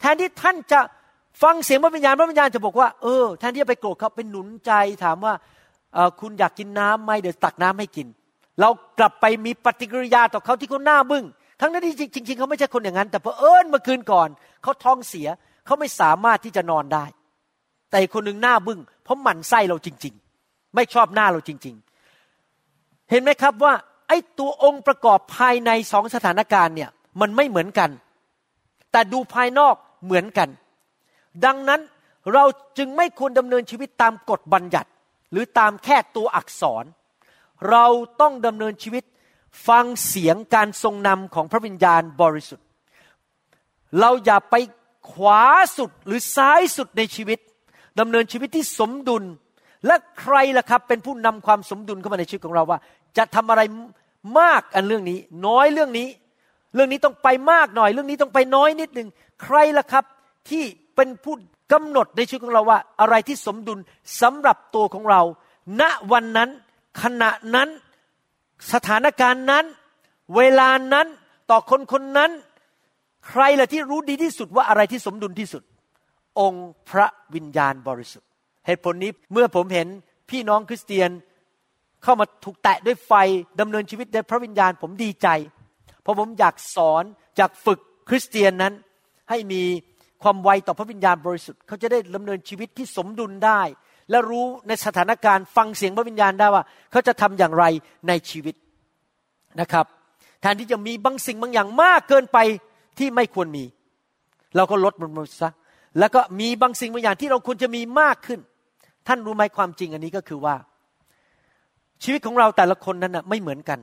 แทนที่ท่านจะฟังเสียงพระวิญญาณจะบอกว่าแทนที่จะไปโกรธเขาเป็นหนุนใจถามว่าคุณอยากกินน้ำไหมเดี๋ยวตักน้ำให้กินเรากลับไปมีปฏิกิริยาต่อเขาที่เขาหน้าบึ้งทั้งนั้นที่จริงๆเขาไม่ใช่คนอย่างนั้นแต่เผอิญเมื่อคืนก่อนเขาท้องเสียเขาไม่สามารถที่จะนอนได้แต่คนหนึ่งหน้าบึ้งเพราะหมั่นไส้เราจริงๆไม่ชอบหน้าเราจริงๆเห็นไหมครับว่าไอ้ตัวองค์ประกอบภายในสองสถานการณ์เนี่ยมันไม่เหมือนกันแต่ดูภายนอกเหมือนกันดังนั้นเราจึงไม่ควรดำเนินชีวิตตามกฎบัญญัติหรือตามแค่ตัวอักษรเราต้องดำเนินชีวิตฟังเสียงการทรงนำของพระวิญญาณบริสุทธิ์เราอย่าไปขวาสุดหรือซ้ายสุดในชีวิตดำเนินชีวิตที่สมดุลและใครล่ะครับเป็นผู้นำความสมดุลเข้ามาในชีวิตของเราว่าจะทำอะไรมากอันเรื่องนี้น้อยเรื่องนี้ต้องไปมากหน่อยเรื่องนี้ต้องไปน้อยนิดนึงใครล่ะครับที่เป็นผู้กำหนดในชีวิตของเราว่าอะไรที่สมดุลสำหรับตัวของเราณวันนั้นขณะนั้นสถานการณ์นั้นเวลานั้นต่อคนคนนั้นใครล่ะที่รู้ดีที่สุดว่าอะไรที่สมดุลที่สุดองค์พระวิญญาณบริสุทธิ์เหตุผลนี้เมื่อผมเห็นพี่น้องคริสเตียนเข้ามาถูกแตะด้วยไฟดำเนินชีวิตด้วยพระวิญญาณผมดีใจเพราะผมอยากสอนอยากฝึกคริสเตียนนั้นให้มีความไวต่อพระวิญญาณบริสุทธิ์เขาจะได้ดำเนินชีวิตที่สมดุลได้และรู้ในสถานการณ์ฟังเสียงพระวิญญาณได้ว่าเขาจะทำอย่างไรในชีวิตนะครับแทนที่จะมีบางสิ่งบางอย่างมากเกินไปที่ไม่ควรมีเราก็ลดมันลงซะแล้วก็มีบางสิ่งบางอย่างที่เราควรจะมีมากขึ้นท่านรู้ไหมความจริงอันนี้ก็คือว่าชีวิตของเราแต่ละคนนั้นน่ะไม่เหมือนกัน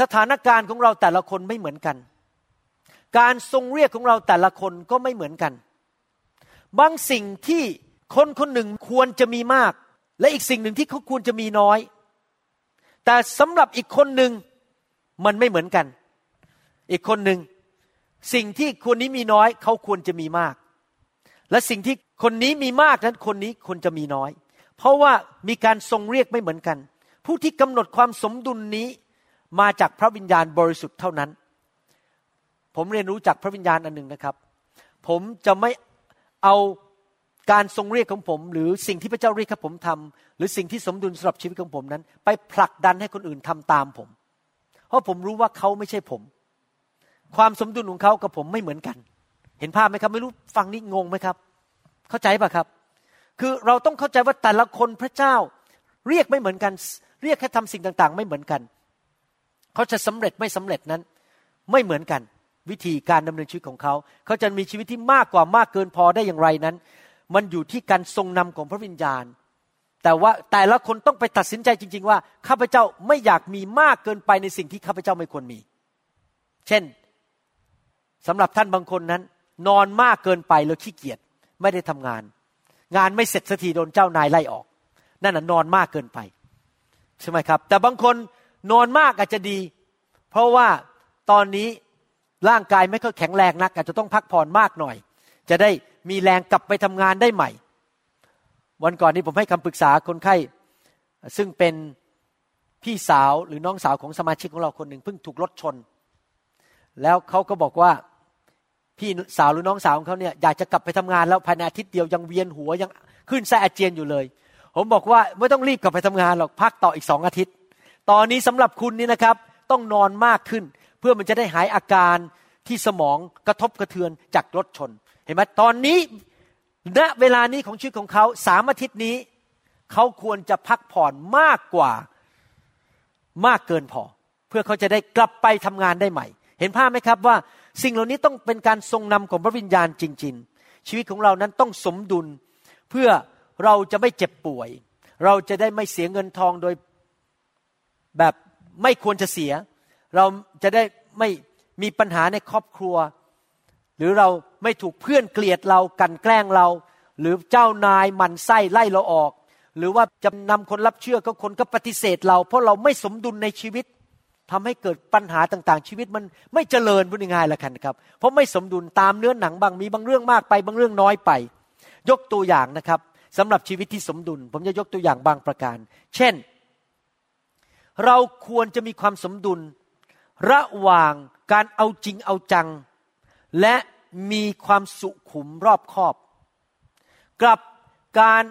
สถานการณ์ของเราแต่ละคนไม่เหมือนกันการทรงเรียกของเราแต่ละคนก็ไม่เหมือนกันบางสิ่งที่คนคนหนึ่งควรจะมีมากและอีกสิ่งหนึ่งที่เขาควรจะมีน้อยแต่สำหรับอีกคนหนึ่งมันไม่เหมือนกันอีกคนหนึ่งสิ่งที่คนนี้มีน้อยเขาควรจะมีมากและสิ่งที่คนนี้มีมากนั้นคนนี้ควรจะมีน้อยเพราะว่ามีการทรงเรียกไม่เหมือนกันผู้ที่กำหนดความสมดุลนี้มาจากพระวิญญาณบริสุทธิ์เท่านั้นผมเรียนรู้จากพระวิญญาณอันหนึ่งนะครับผมจะไม่เอาการทรงเรียกของผมหรือสิ่งที่พระเจ้าเรียกให้ผมทำหรือสิ่งที่สมดุลสำหรับชีวิตของผมนั้นไปผลักดันให้คนอื่นทำตามผมเพราะผมรู้ว่าเขาไม่ใช่ผมความสมดุลของเขากับผมไม่เหมือนกันเห็นภาพไหมครับไม่รู้ฟังนี่งงไหมครับเข้าใจป่ะครับคือเราต้องเข้าใจว่าแต่ละคนพระเจ้าเรียกไม่เหมือนกันเรียกให้ทำสิ่งต่างๆไม่เหมือนกันเขาจะสำเร็จไม่สำเร็จนั้นไม่เหมือนกันวิธีการดำเนินชีวิตของเขาเขาจะมีชีวิตที่มากเกินพอได้อย่างไรนั้นมันอยู่ที่การทรงนำของพระวิญญาณแต่ว่าแต่ละคนต้องไปตัดสินใจจริงๆว่าข้าพเจ้าไม่อยากมีมากเกินไปในสิ่งที่ข้าพเจ้าไม่ควรมีเช่นสำหรับท่านบางคนนั้นนอนมากเกินไปแล้วขี้เกียจไม่ได้ทำงานไม่เสร็จสักทีโดนเจ้านายไล่ออกนั่นน่ะนอนมากเกินไปใช่ไหมครับแต่บางคนนอนมากอาจจะดีเพราะว่าตอนนี้ร่างกายไม่ค่อยแข็งแรงนักอาจจะต้องพักผ่อนมากหน่อยจะได้มีแรงกลับไปทำงานได้ใหม่วันก่อนนี้ผมให้คำปรึกษาคนไข้ซึ่งเป็น พี่สาวหรือน้องสาวของสมาชิกของเราคนหนึ่งเพิ่งถูกรถชนแล้วเขาก็บอกว่าพี่สาวหรือน้องสาวของเขาเนี่ยอยากจะกลับไปทำงานแล้วภายในอาทิตย์เดียวยังเวียนหัวยังขึ้นไส้อาเจียนอยู่เลยผมบอกว่าไม่ต้องรีบกลับไปทำงานหรอกพักต่ออีก2อาทิตย์ตอนนี้สำหรับคุณนี่นะครับต้องนอนมากขึ้นเพื่อมันจะได้หายอาการที่สมองกระทบกระเทือนจากรถชนเห็นไหมตอนนี้ณเวลานี้ของชีวิตของเขา3อาทิตย์นี้เขาควรจะพักผ่อนมากเกินพอเพื่อเขาจะได้กลับไปทำงานได้ใหม่เห็นภาพไหมครับว่าสิ่งเหล่านี้ต้องเป็นการทรงนำของพระวิญญาณจริงๆชีวิตของเรานั้นต้องสมดุลเพื่อเราจะไม่เจ็บป่วยเราจะได้ไม่เสียเงินทองโดยแบบไม่ควรจะเสียเราจะได้ไม่มีปัญหาในครอบครัวหรือเราไม่ถูกเพื่อนเกลียดเรากันแกล้งเราหรือเจ้านายหมั่นไส้ไล่เราออกหรือว่าจะนำคนรับเชื่อก็คนก็ปฏิเสธเราเพราะเราไม่สมดุลในชีวิตทำให้เกิดปัญหาต่างๆชีวิตมันไม่เจริญพูดง่ายๆละกันครับเพราะไม่สมดุลตามเนื้อหนังบางมีบางเรื่องมากไปบางเรื่องน้อยไปยกตัวอย่างนะครับสำหรับชีวิตที่สมดุลผมจะยกตัวอย่างบางประการเช่นเราควรจะมีความสมดุลระหว่างการเอาจริงเอาจังและมีความสุขุมรอบคอบกับการ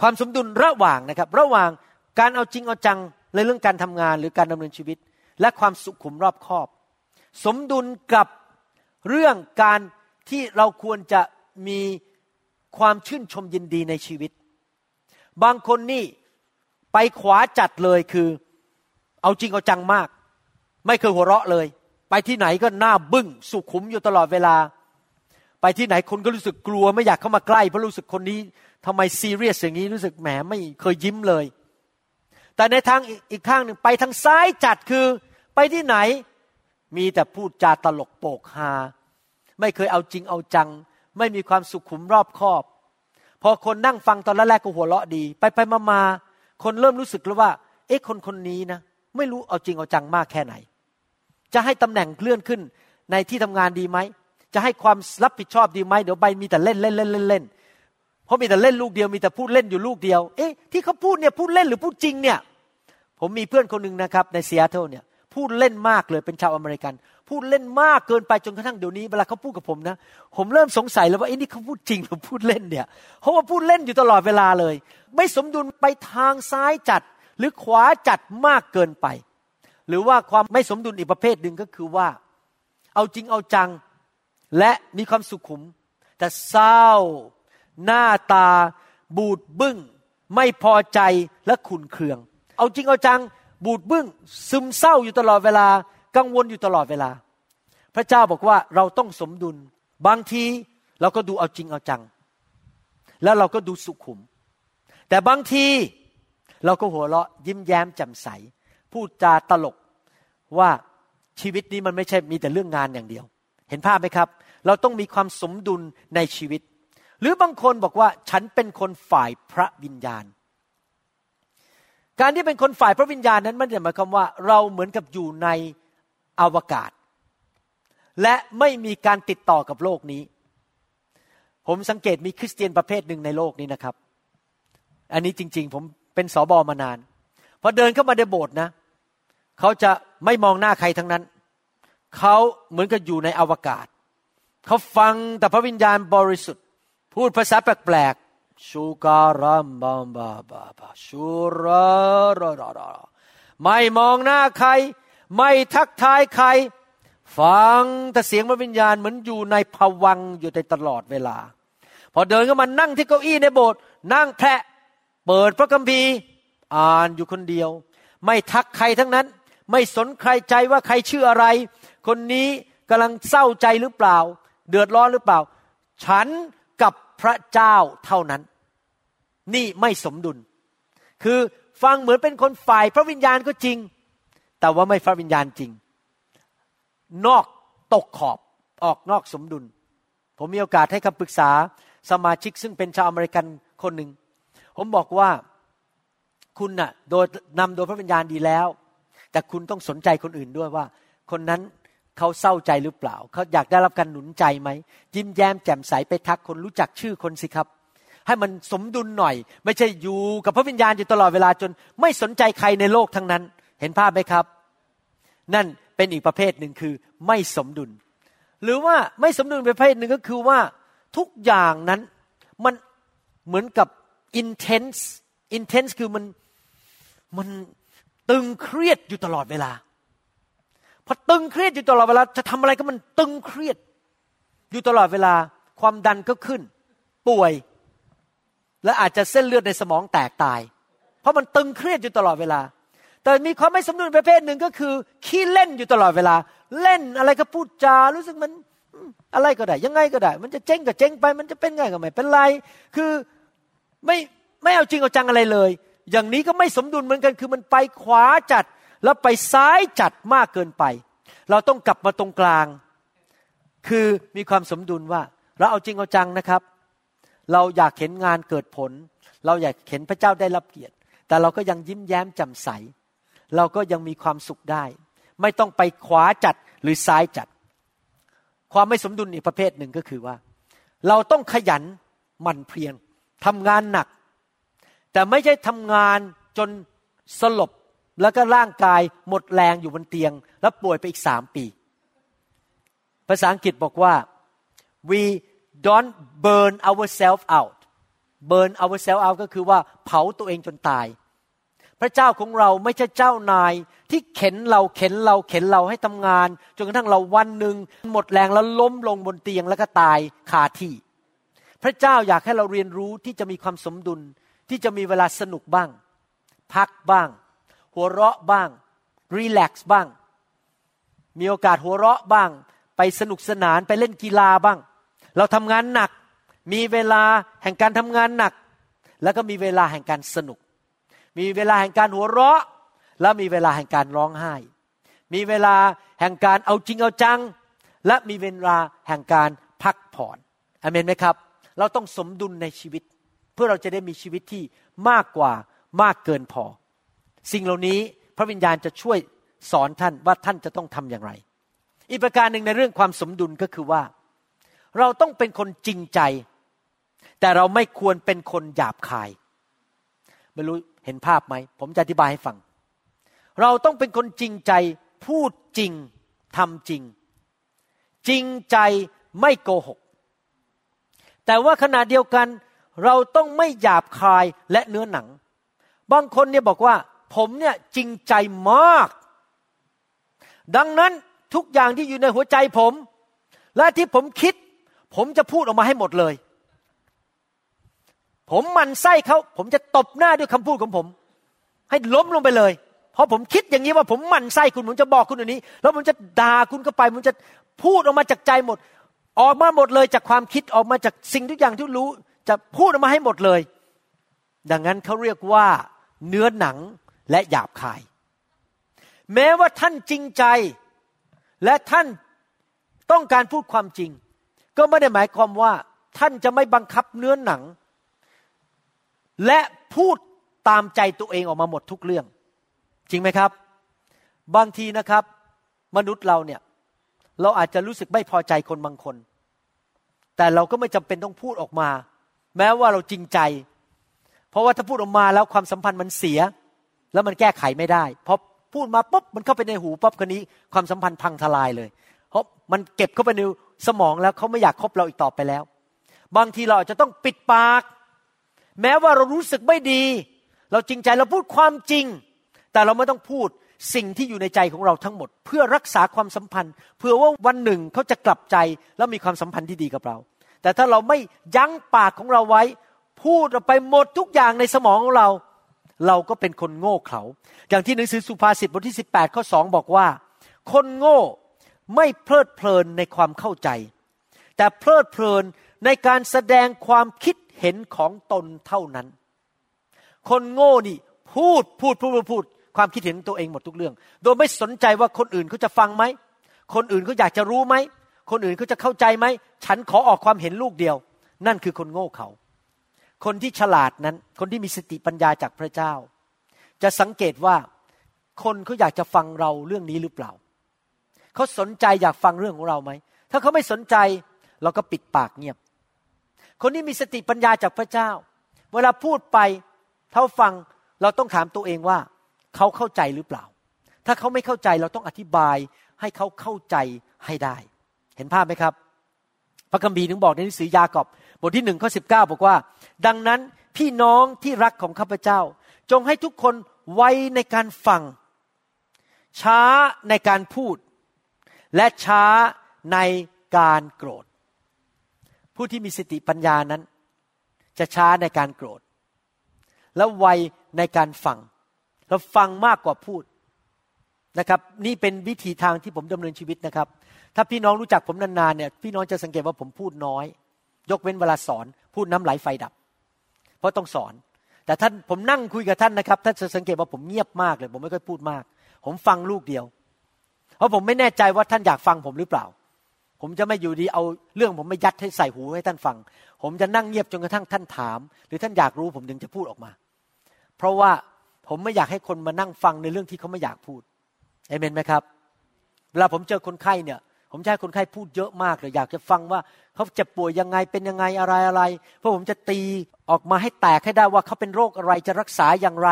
ความสมดุลระหว่างนะครับระหว่างการเอาจริงเอาจังในเรื่องการทำงานหรือการดำเนินชีวิตและความสุขุมรอบคอบสมดุลกับเรื่องการที่เราควรจะมีความชื่นชมยินดีในชีวิตบางคนนี่ไปขวาจัดเลยคือเอาจริงเอาจังมากไม่เคยหัวเราะเลยไปที่ไหนก็หน้าบึ้งสุขุมอยู่ตลอดเวลาไปที่ไหนคนก็รู้สึกกลัวไม่อยากเข้ามาใกล้เพราะรู้สึกคนนี้ทำไมซีเรียสอย่างนี้รู้สึกแหมไม่เคยยิ้มเลยแต่ในทางอีกทางหนึ่งไปทางซ้ายจัดคือไปที่ไหนมีแต่พูดจาตลกโปกฮาไม่เคยเอาจริงเอาจังไม่มีความสุขุมรอบคอบพอคนนั่งฟังตอนแรกก็หัวเราะดีไปมาคนเริ่มรู้สึกแล้วว่าเอ๊ะคนนี้นะไม่รู้เอาจริงเอาจังมากแค่ไหนจะให้ตำแหน่งเลื่อนขึ้นในที่ทำงานดีไหมจะให้ความรับผิดชอบดีไหมเดี๋ยวใบมีแต่เล่นเพราะมีแต่เล่นลูกเดียวมีแต่พูดเล่นอยู่ลูกเดียวเอ๊ะที่เขาพูดเนี่ยพูดเล่นหรือพูดจริงเนี่ยผมมีเพื่อนคนนึงนะครับในซีแอตเทิลเนี่ยพูดเล่นมากเลยเป็นชาวอเมริกันพูดเล่นมากเกินไปจนกระทั่งเดี๋ยวนี้เวลาเขาพูดกับผมนะผมเริ่มสงสัยแล้วว่าไอ้นี่เขาพูดจริงหรือพูดเล่นเนี่ยเพราะว่าพูดเล่นอยู่ตลอดเวลาเลยไม่สมดุลไปทางซ้ายจัดหรือขวาจัดมากเกินไปหรือว่าความไม่สมดุลอีกประเภทนึงก็คือว่าเอาจริงเอาจังและมีความสุขุมแต่เศร้าหน้าตาบูดบึ้งไม่พอใจและขุ่นเคืองเอาจริงเอาจังบูดบึ้งซึมเศร้าอยู่ตลอดเวลากังวลอยู่ตลอดเวลาพระเจ้าบอกว่าเราต้องสมดุลบางทีเราก็ดูเอาจริงเอาจังแล้วเราก็ดูสุขุมแต่บางทีเราก็หัวเราะยิ้มแย้มแจ่มใสพูดจาตลกว่าชีวิตนี้มันไม่ใช่มีแต่เรื่องงานอย่างเดียวเห็นภาพไหมครับเราต้องมีความสมดุลในชีวิตหรือบางคนบอกว่าฉันเป็นคนฝ่ายพระวิญญาณการที่เป็นคนฝ่ายพระวิญญาณนั้นมันหมายความว่าเราเหมือนกับอยู่ในอวกาศและไม่มีการติดต่อกับโลกนี้ผมสังเกตมีคริสเตียนประเภทหนึ่งในโลกนี้นะครับอันนี้จริงๆผมเป็นสบมานานพอเดินเข้ามาในโบสถ์นะเขาจะไม่มองหน้าใครทั้งนั้นเขาเหมือนกับอยู่ในอวกาศเขาฟังแต่พระวิญญาณบริสุทธิ์พูดภาษาแปลกๆชูการัมบัมบาบาบาชูระรอรอไม่มองหน้าใครไม่ทักทายใครฟังแต่เสียงพระวิญญาณเหมือนอยู่ในภวังค์อยู่ในตลอดเวลาพอเดินเข้ามานั่งที่เก้าอี้ในโบสถ์นั่งแพะเปิดพระคัมภีร์อ่านอยู่คนเดียวไม่ทักใครทั้งนั้นไม่สนใครใจว่าใครชื่ออะไรคนนี้กำลังเศร้าใจหรือเปล่าเดือดร้อนหรือเปล่าฉันกับพระเจ้าเท่านั้นนี่ไม่สมดุลคือฟังเหมือนเป็นคนฝ่ายพระวิญญาณก็จริงแต่ว่าไม่พระวิญญาณจริงนอกตกขอบออกนอกสมดุลผมมีโอกาสให้คำปรึกษาสมาชิกซึ่งเป็นชาวอเมริกันคนหนึ่งผมบอกว่าคุณน่ะโดยนำโดยพระวิญญาณดีแล้วแต่คุณต้องสนใจคนอื่นด้วยว่าคนนั้นเขาเศร้าใจหรือเปล่าเขาอยากได้รับการหนุนใจไหมยิ้มแย้มแจ่มใสไปทักคนรู้จักชื่อคนสิครับให้มันสมดุลหน่อยไม่ใช่อยู่กับพระวิญญาณอยู่ตลอดเวลาจนไม่สนใจใครในโลกทั้งนั้น เห็นภาพไหมครับนั่นเป็นอีกประเภทหนึ่งคือไม่สมดุลหรือว่าไม่สมดุลประเภทหนึ่งก็คือว่าทุกอย่างนั้นมันเหมือนกับ intense คือมันตึงเครียดอยู่ตลอดเวลาพอตึงเครียดอยู่ตลอดเวลาจะทำอะไรก็มันตึงเครียดอยู่ตลอดเวลาความดันก็ขึ้นป่วยและอาจจะเส้นเลือดในสมองแตกตายเพราะมันตึงเครียดอยู่ตลอดเวลาแต่มีความไม่สมดุลประเภทหนึ่งก็คือขี้เล่นอยู่ตลอดเวลาเล่นอะไรก็พูดจารู้สึกมันอะไรก็ได้ยังไงก็ได้มันจะเจ๊งก็เจ๊งไปมันจะเป็นไงก็ไม่เป็นไรคือไม่เอาจริงเอาจังอะไรเลยอย่างนี้ก็ไม่สมดุลเหมือนกันคือมันไปขวาจัดแล้วไปซ้ายจัดมากเกินไปเราต้องกลับมาตรงกลางคือมีความสมดุลว่าเราเอาจริงเอาจังนะครับเราอยากเห็นงานเกิดผลเราอยากเห็นพระเจ้าได้รับเกียรติแต่เราก็ยังยิ้มแย้มแจ่มใสเราก็ยังมีความสุขได้ไม่ต้องไปขวาจัดหรือซ้ายจัดความไม่สมดุลอีกประเภทหนึ่งก็คือว่าเราต้องขยันหมั่นเพียรทำงานหนักแต่ไม่ใช่ทำงานจนสลบแล้วก็ร่างกายหมดแรงอยู่บนเตียงแล้วป่วยไปอีก3 ปีภาษาอังกฤษบอกว่า we don't burn ourselves out burn ourselves out ก็คือว่าเผาตัวเองจนตายพระเจ้าของเราไม่ใช่เจ้านายที่เข็นเราให้ทำงานจนกระทั่งเราวันนึงหมดแรงแล้วล้มลงบนเตียงแล้วก็ตายคาที่พระเจ้าอยากให้เราเรียนรู้ที่จะมีความสมดุลที่จะมีเวลาสนุกบ้างพักบ้างหัวเราะบ้างรีแลกซ์บ้างมีโอกาสหัวเราะบ้างไปสนุกสนานไปเล่นกีฬาบ้างเราทำงานหนักมีเวลาแห่งการทำงานหนักแล้วก็มีเวลาแห่งการสนุกมีเวลาแห่งการหัวเราะและมีเวลาแห่งการร้องไห้มีเวลาแห่งการเอาจริงเอาจังและมีเวลาแห่งการพักผ่อนอาเมนไหมครับเราต้องสมดุลในชีวิตเพื่อเราจะได้มีชีวิตที่มากเกินพอสิ่งเหล่านี้พระวิญญาณจะช่วยสอนท่านว่าท่านจะต้องทำอย่างไรอีกประการหนึ่งในเรื่องความสมดุลก็คือว่าเราต้องเป็นคนจริงใจแต่เราไม่ควรเป็นคนหยาบคายไม่รู้เห็นภาพไหมผมจะอธิบายให้ฟังเราต้องเป็นคนจริงใจพูดจริงทำจริงจริงใจไม่โกหกแต่ว่าขณะเดียวกันเราต้องไม่หยาบคายและเนื้อหนังบางคนเนี่ยบอกว่าผมเนี่ยจริงใจมากดังนั้นทุกอย่างที่อยู่ในหัวใจผมและที่ผมคิดผมจะพูดออกมาให้หมดเลยผมหมั่นไส้เขาผมจะตบหน้าด้วยคำพูดของผมให้ล้มลงไปเลยเพราะผมคิดอย่างนี้ว่าผมหมั่นไส้คุณผมจะบอกคุณอย่างนี้แล้วผมจะด่าคุณเข้าไปผมจะพูดออกมาจากใจหมดออกมาหมดเลยจากความคิดออกมาจากสิ่งทุกอย่างที่รู้จะพูดออกมาให้หมดเลยดังนั้นเขาเรียกว่าเนื้อหนังและหยาบคายแม้ว่าท่านจริงใจและท่านต้องการพูดความจริงก็ไม่ได้หมายความว่าท่านจะไม่บังคับเนื้อหนังและพูดตามใจตัวเองออกมาหมดทุกเรื่องจริงไหมครับบางทีนะครับมนุษย์เราเนี่ยเราอาจจะรู้สึกไม่พอใจคนบางคนแต่เราก็ไม่จำเป็นต้องพูดออกมาแม้ว่าเราจริงใจเพราะว่าถ้าพูดออกมาแล้วความสัมพันธ์มันเสียแล้วมันแก้ไขไม่ได้พอพูดมาปุ๊บมันเข้าไปในหูปั๊บคนนี้ความสัมพันธ์พังทลายเลยเพราะมันเก็บเข้าไปในสมองแล้วเขาไม่อยากคบเราอีกต่อไปแล้วบางทีเราอาจจะต้องปิดปากแม้ว่าเรารู้สึกไม่ดีเราจริงใจเราพูดความจริงแต่เราไม่ต้องพูดสิ่งที่อยู่ในใจของเราทั้งหมดเพื่อรักษาความสัมพันธ์เพื่อว่าวันหนึ่งเขาจะกลับใจแล้วมีความสัมพันธ์ที่ดีกับเราแต่ถ้าเราไม่ยั้งปากของเราไว้พูดออกไปหมดทุกอย่างในสมองของเราเราก็เป็นคนโง่เขลาอย่างที่หนังสือสุภาษิตบทที่18ข้อ2บอกว่าคนโง่ไม่เพลิดเพลินในความเข้าใจแต่เพลิดเพลินในการแสดงความคิดเห็นของตนเท่านั้นคนโง่นี่พูดความคิดเห็นตัวเองหมดทุกเรื่องโดยไม่สนใจว่าคนอื่นเขาจะฟังไหมคนอื่นเขาอยากจะรู้ไหมคนอื่นเขาจะเข้าใจไหมฉันขอออกความเห็นลูกเดียวนั่นคือคนโง่เขาคนที่ฉลาดนั้นคนที่มีสติปัญญาจากพระเจ้าจะสังเกตว่าคนเขาอยากจะฟังเราเรื่องนี้หรือเปล่าเขาสนใจอยากฟังเรื่องของเราไหมถ้าเขาไม่สนใจเราก็ปิดปากเงียบคนที่มีสติปัญญาจากพระเจ้าเวลาพูดไปเท่าฟังเราต้องถามตัวเองว่าเขาเข้าใจหรือเปล่า ถ้าเขาไม่เข้าใจเราต้องอธิบายให้เขาเข้าใจให้ได้เห็นภาพไหมครับพระคัมภีร์ถึงบอกในหนังสือยากอบบทที่1ข้อ19บอกว่าดังนั้นพี่น้องที่รักของข้าพเจ้าจงให้ทุกคนไวในการฟังช้าในการพูดและช้าในการโกรธผู้ที่มีสติปัญญานั้นจะช้าในการโกรธและไวในการฟังและฟังมากกว่าพูดนะครับนี่เป็นวิธีทางที่ผมดำเนินชีวิตนะครับถ้าพี่น้องรู้จักผมนานๆเนี่ยพี่น้องจะสังเกตว่าผมพูดน้อยยกเว้นเวลาสอนพูดน้ำไหลไฟดับเพราะต้องสอนแต่ท่านผมนั่งคุยกับท่านนะครับท่านจะสังเกตว่าผมเงียบมากเลยผมไม่ค่อยพูดมากผมฟังลูกเดียวเพราะผมไม่แน่ใจว่าท่านอยากฟังผมหรือเปล่าผมจะไม่อยู่ดีเอาเรื่องผมมายัดให้ใส่หูให้ท่านฟังผมจะนั่งเงียบจนกระทั่งท่านถามหรือท่านอยากรู้ผมถึงจะพูดออกมาเพราะว่าผมไม่อยากให้คนมานั่งฟังในเรื่องที่เขาไม่อยากพูดเอเมนไหมครับเวลาผมเจอคนไข้เนี่ยผมจะให้คนไข้พูดเยอะมากเลยอยากจะฟังว่าเขาเจ็บป่วยยังไงเป็นยังไงอะไรๆเพราะผมจะตีออกมาให้แตกให้ได้ว่าเขาเป็นโรคอะไรจะรักษาอย่างไร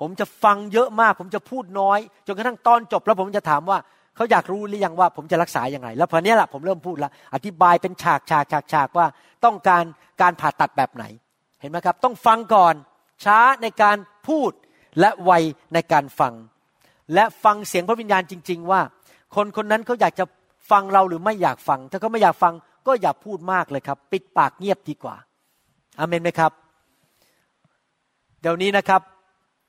ผมจะฟังเยอะมากผมจะพูดน้อยจนกระทั่งตอนจบแล้วผมจะถามว่าเขาอยากรู้หรือยังว่าผมจะรักษาอย่างไรแล้วพอเนี้ยล่ะผมเริ่มพูดละอธิบายเป็นฉากๆๆว่าต้องการผ่าตัดแบบไหนเห็นไหมครับต้องฟังก่อนช้าในการพูดและไวในการฟังและฟังเสียงพระวิญญาณจริงๆว่าคนคนนั้นเขาอยากจะฟังเราหรือไม่อยากฟังถ้าเขาไม่อยากฟังก็อย่าพูดมากเลยครับปิดปากเงียบดีกว่าอาเมนไหมครับเดี๋ยวนี้นะครับ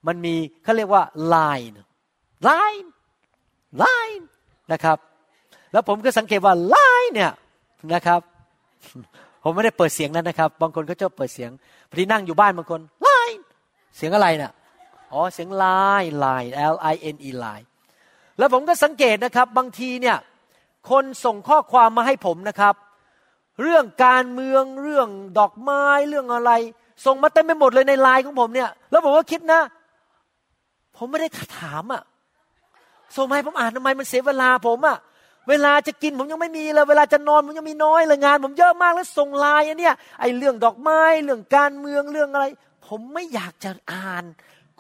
มันมีเขาเรียกว่าไลน์นะครับแล้วผมก็สังเกตว่าไลน์เนี่ยนะครับผมไม่ได้เปิดเสียงนั้นนะครับบางคนก็ชอบเปิดเสียงพอดีนั่งอยู่บ้านบางคนไลน์เสียงอะไรเนี่ยอ๋อเสียงไลน์ L I N E ไลน์แล้วผมก็สังเกตนะครับบางทีเนี่ยคนส่งข้อความมาให้ผมนะครับเรื่องการเมืองเรื่องดอกไม้เรื่องอะไรส่งมาเต็มไปหมดเลยในไลน์ของผมเนี่ยแล้วผมก็คิดนะผมไม่ได้ถามอ่ะส่งมาให้ผมอ่านทำไมมันเสียเวลาผมอ่ะเวลาจะกินผมยังไม่มีเลยเวลาจะนอนผมยังมีน้อยเลยงานผมเยอะมากแล้วส่งไลน์อันเนี้ยไอ้เรื่องดอกไม้เรื่องการเมืองเรื่องอะไรผมไม่อยากจะอ่าน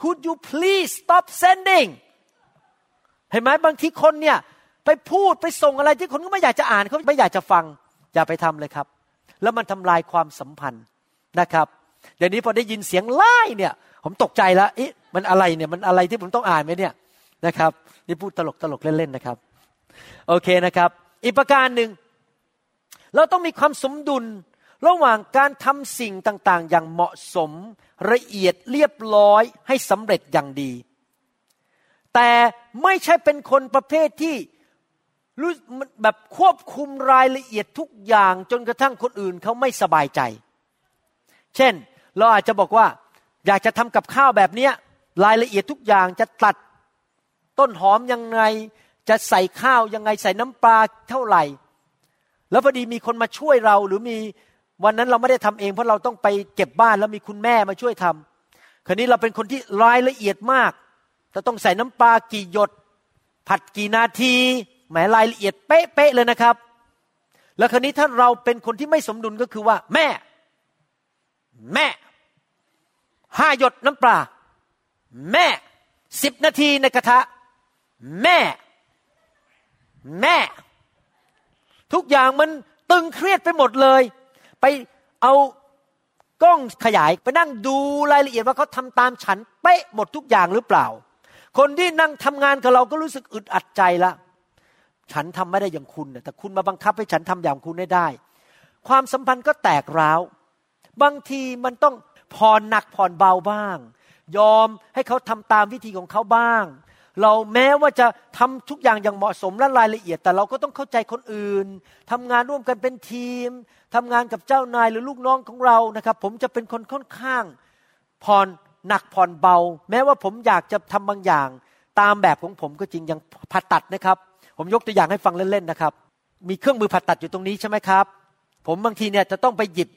Could you please stop sending เห็นไหมบางทีคนเนี่ยไปพูดไปส่งอะไรที่คนก็ไม่อยากจะอ่านเขาไม่อยากจะฟังอย่าไปทำเลยครับแล้วมันทำลายความสัมพันธ์นะครับเดี๋ยวนี้พอได้ยินเสียงไล่เนี่ยผมตกใจแล้วเอ๊ะมันอะไรเนี่ยมันอะไรที่ผมต้องอ่านไหมเนี่ยนะครับนี่พูดตลกเล่นๆนะครับโอเคนะครับอีกประการหนึ่งเราต้องมีความสมดุลระหว่างการทำสิ่งต่างๆอย่างเหมาะสมละเอียดเรียบร้อยให้สำเร็จอย่างดีแต่ไม่ใช่เป็นคนประเภทที่รู้แบบควบคุมรายละเอียดทุกอย่างจนกระทั่งคนอื่นเขาไม่สบายใจเช่นเราอาจจะบอกว่าอยากจะทำกับข้าวแบบนี้รายละเอียดทุกอย่างจะตัดต้นหอมยังไงจะใส่ข้าวยังไงใส่น้ำปลาเท่าไหร่แล้วพอดีมีคนมาช่วยเราหรือมีวันนั้นเราไม่ได้ทำเองเพราะเราต้องไปเก็บบ้านแล้วมีคุณแม่มาช่วยทำคราวนี้เราเป็นคนที่รายละเอียดมากจะต้องใส่น้ำปลากี่หยดผัดกี่นาทีหมายรายละเอียดเป๊ะๆเลยนะครับแล้วคราวนี้ถ้าเราเป็นคนที่ไม่สมดุลก็คือว่าแม่5หยดน้ำปลาแม่10นาทีในกระทะแม่ทุกอย่างมันตึงเครียดไปหมดเลยไปเอากล้องขยายไปนั่งดูรายละเอียดว่าเขาทำตามฉันเป๊ะหมดทุกอย่างหรือเปล่าคนที่นั่งทำงานกับเราก็รู้สึกอึดอัดใจละฉันทำไม่ได้อย่างคุณแต่คุณมาบังคับให้ฉันทำอย่างคุณได้ความสัมพันธ์ก็แตกร้าวบางทีมันต้องผ่อนหนักผ่อนเบาบ้างยอมให้เขาทำตามวิธีของเขาบ้างเราแม้ว่าจะทำทุกอย่างอย่างเหมาะสมและรายละเอียดแต่เราก็ต้องเข้าใจคนอื่นทำงานร่วมกันเป็นทีมทำงานกับเจ้านายหรือลูกน้องของเรานะครับผมจะเป็นคนค่อนข้างผ่อนหนักผ่อนเบาแม้ว่าผมอยากจะทำบางอย่างตามแบบของผมก็จริงยังผ่าตัดนะครับผมยกตัวอย่างให้ฟังเล่นๆนะครับมีเครื่องมือผ่าตัดอยู่ตรงนี้ใช่ไหมครับผมบางทีเนี่ยจะต้องไปหยิบ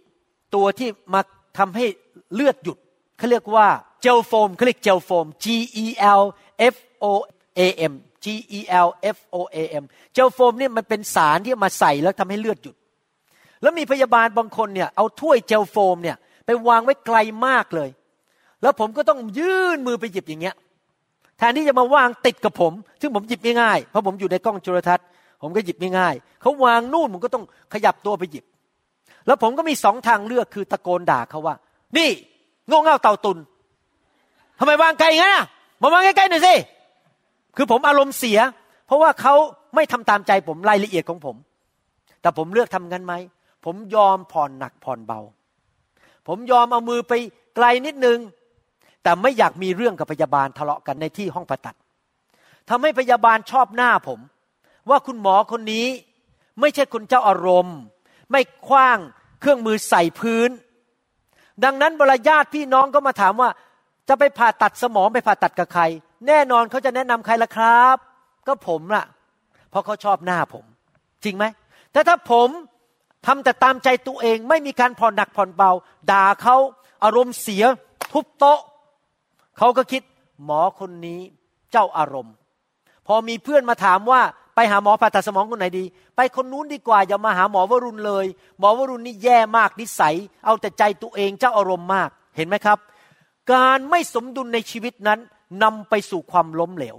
ตัวที่มาทำให้เลือดหยุดเขาเรียกว่าเจลโฟมเขาเรียกเจลโฟม G E L F O A M G E L F O A M เจลโฟมเนี่ยมันเป็นสารที่มาใส่แล้วทำให้เลือดหยุดแล้วมีพยาบาลบางคนเนี่ยเอาถ้วยเจลโฟมเนี่ยไปวางไว้ไกลมากเลยแล้วผมก็ต้องยื่นมือไปหยิบอย่างเงี้ย แทนที่จะมาวางติดกับผมซึ่งผมหยิบง่ายๆเพราะผมอยู่ในกล้องจุลทรรศน์ผมก็หยิบง่ายๆเขาวางนู่นผมก็ต้องขยับตัวไปหยิบแล้วผมก็มีสองทางเลือกคือตะโกนด่าเขาว่านี่โง่เง่าเต่าตุนทำไมวางไกลงั้นอ่ะมาวางใกล้ๆหน่อยสิคือผมอารมณ์เสียเพราะว่าเขาไม่ทำตามใจผมรายละเอียดของผมแต่ผมเลือกทำงั้นไหมผมยอมผ่อนหนักผ่อนเบาผมยอมเอามือไปไกลนิดนึงแต่ไม่อยากมีเรื่องกับพยาบาลทะเลาะกันในที่ห้องผ่าตัดทำให้พยาบาลชอบหน้าผมว่าคุณหมอคนนี้ไม่ใช่คนเจ้าอารมณ์ไม่คว้างเครื่องมือใส่พื้นดังนั้นเวลาญาติพี่น้องก็มาถามว่าจะไปผ่าตัดสมองไปผ่าตัดกับใครแน่นอนเขาจะแนะนำใครล่ะครับก็ผมล่ะเพราะเขาชอบหน้าผมจริงไหมแต่ถ้าผมทำแต่ตามใจตัวเองไม่มีการผ่อนหนักผ่อนเบาด่าเขาอารมณ์เสียทุบโต๊ะเขาก็คิดหมอคนนี้เจ้าอารมณ์พอมีเพื่อนมาถามว่าไปหาหมอผ่าตัดสมองคนไหนดีไปคนนู้นดีกว่าอย่ามาหาหมอวรุณเลยหมอวรุณนี่แย่มากนิสัยเอาแต่ใจตัวเองเจ้าอารมณ์มากเห็นไหมครับการไม่สมดุลในชีวิตนั้นนำไปสู่ความล้มเหลว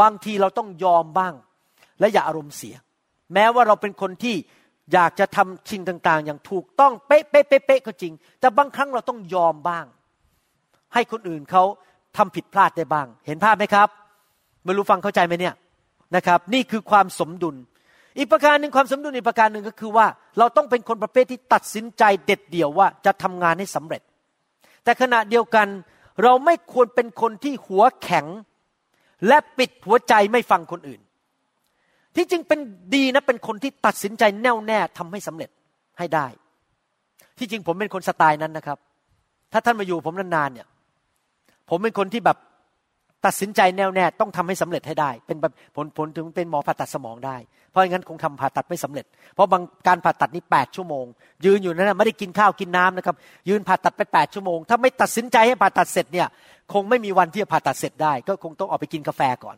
บางทีเราต้องยอมบ้างและอย่าอารมณ์เสียแม้ว่าเราเป็นคนที่อยากจะทำสิ่งต่างๆอย่างถูกต้องเป๊ะๆๆๆก็จริงแต่บางครั้งเราต้องยอมบ้างให้คนอื่นเขาทำผิดพลาดได้บ้างเห็นภาพไหมครับไม่รู้ฟังเข้าใจไหมเนี่ยนะครับนี่คือความสมดุลอีกประการนึงความสมดุลอีกประการนึงก็คือว่าเราต้องเป็นคนประเภทที่ตัดสินใจเด็ดเดี่ยวว่าจะทำงานให้สำเร็จแต่ขณะเดียวกันเราไม่ควรเป็นคนที่หัวแข็งและปิดหัวใจไม่ฟังคนอื่นที่จริงเป็นดีนะเป็นคนที่ตัดสินใจแน่วแน่ทำให้สำเร็จให้ได้ที่จริงผมเป็นคนสไตล์นั้นนะครับถ้าท่านมาอยู่ผมนานๆเนี่ยผมเป็นคนที่แบบตัดสินใจแน่วแน่ต้องทำให้สำเร็จให้ได้เป็นแบบผลถึงเป็นหมอผ่าตัดสมองได้เพราะงั้นคงทำผ่าตัดไม่สำเร็จเพราะบางการผ่าตัดนี่8ชั่วโมงยืนอยู่นั่นนะไม่ได้กินข้าวกินน้ำนะครับยืนผ่าตัดไป8ชั่วโมงถ้าไม่ตัดสินใจให้ผ่าตัดเสร็จเนี่ยคงไม่มีวันที่จะผ่าตัดเสร็จได้ก็คงต้องออกไปกินกาแฟก่อน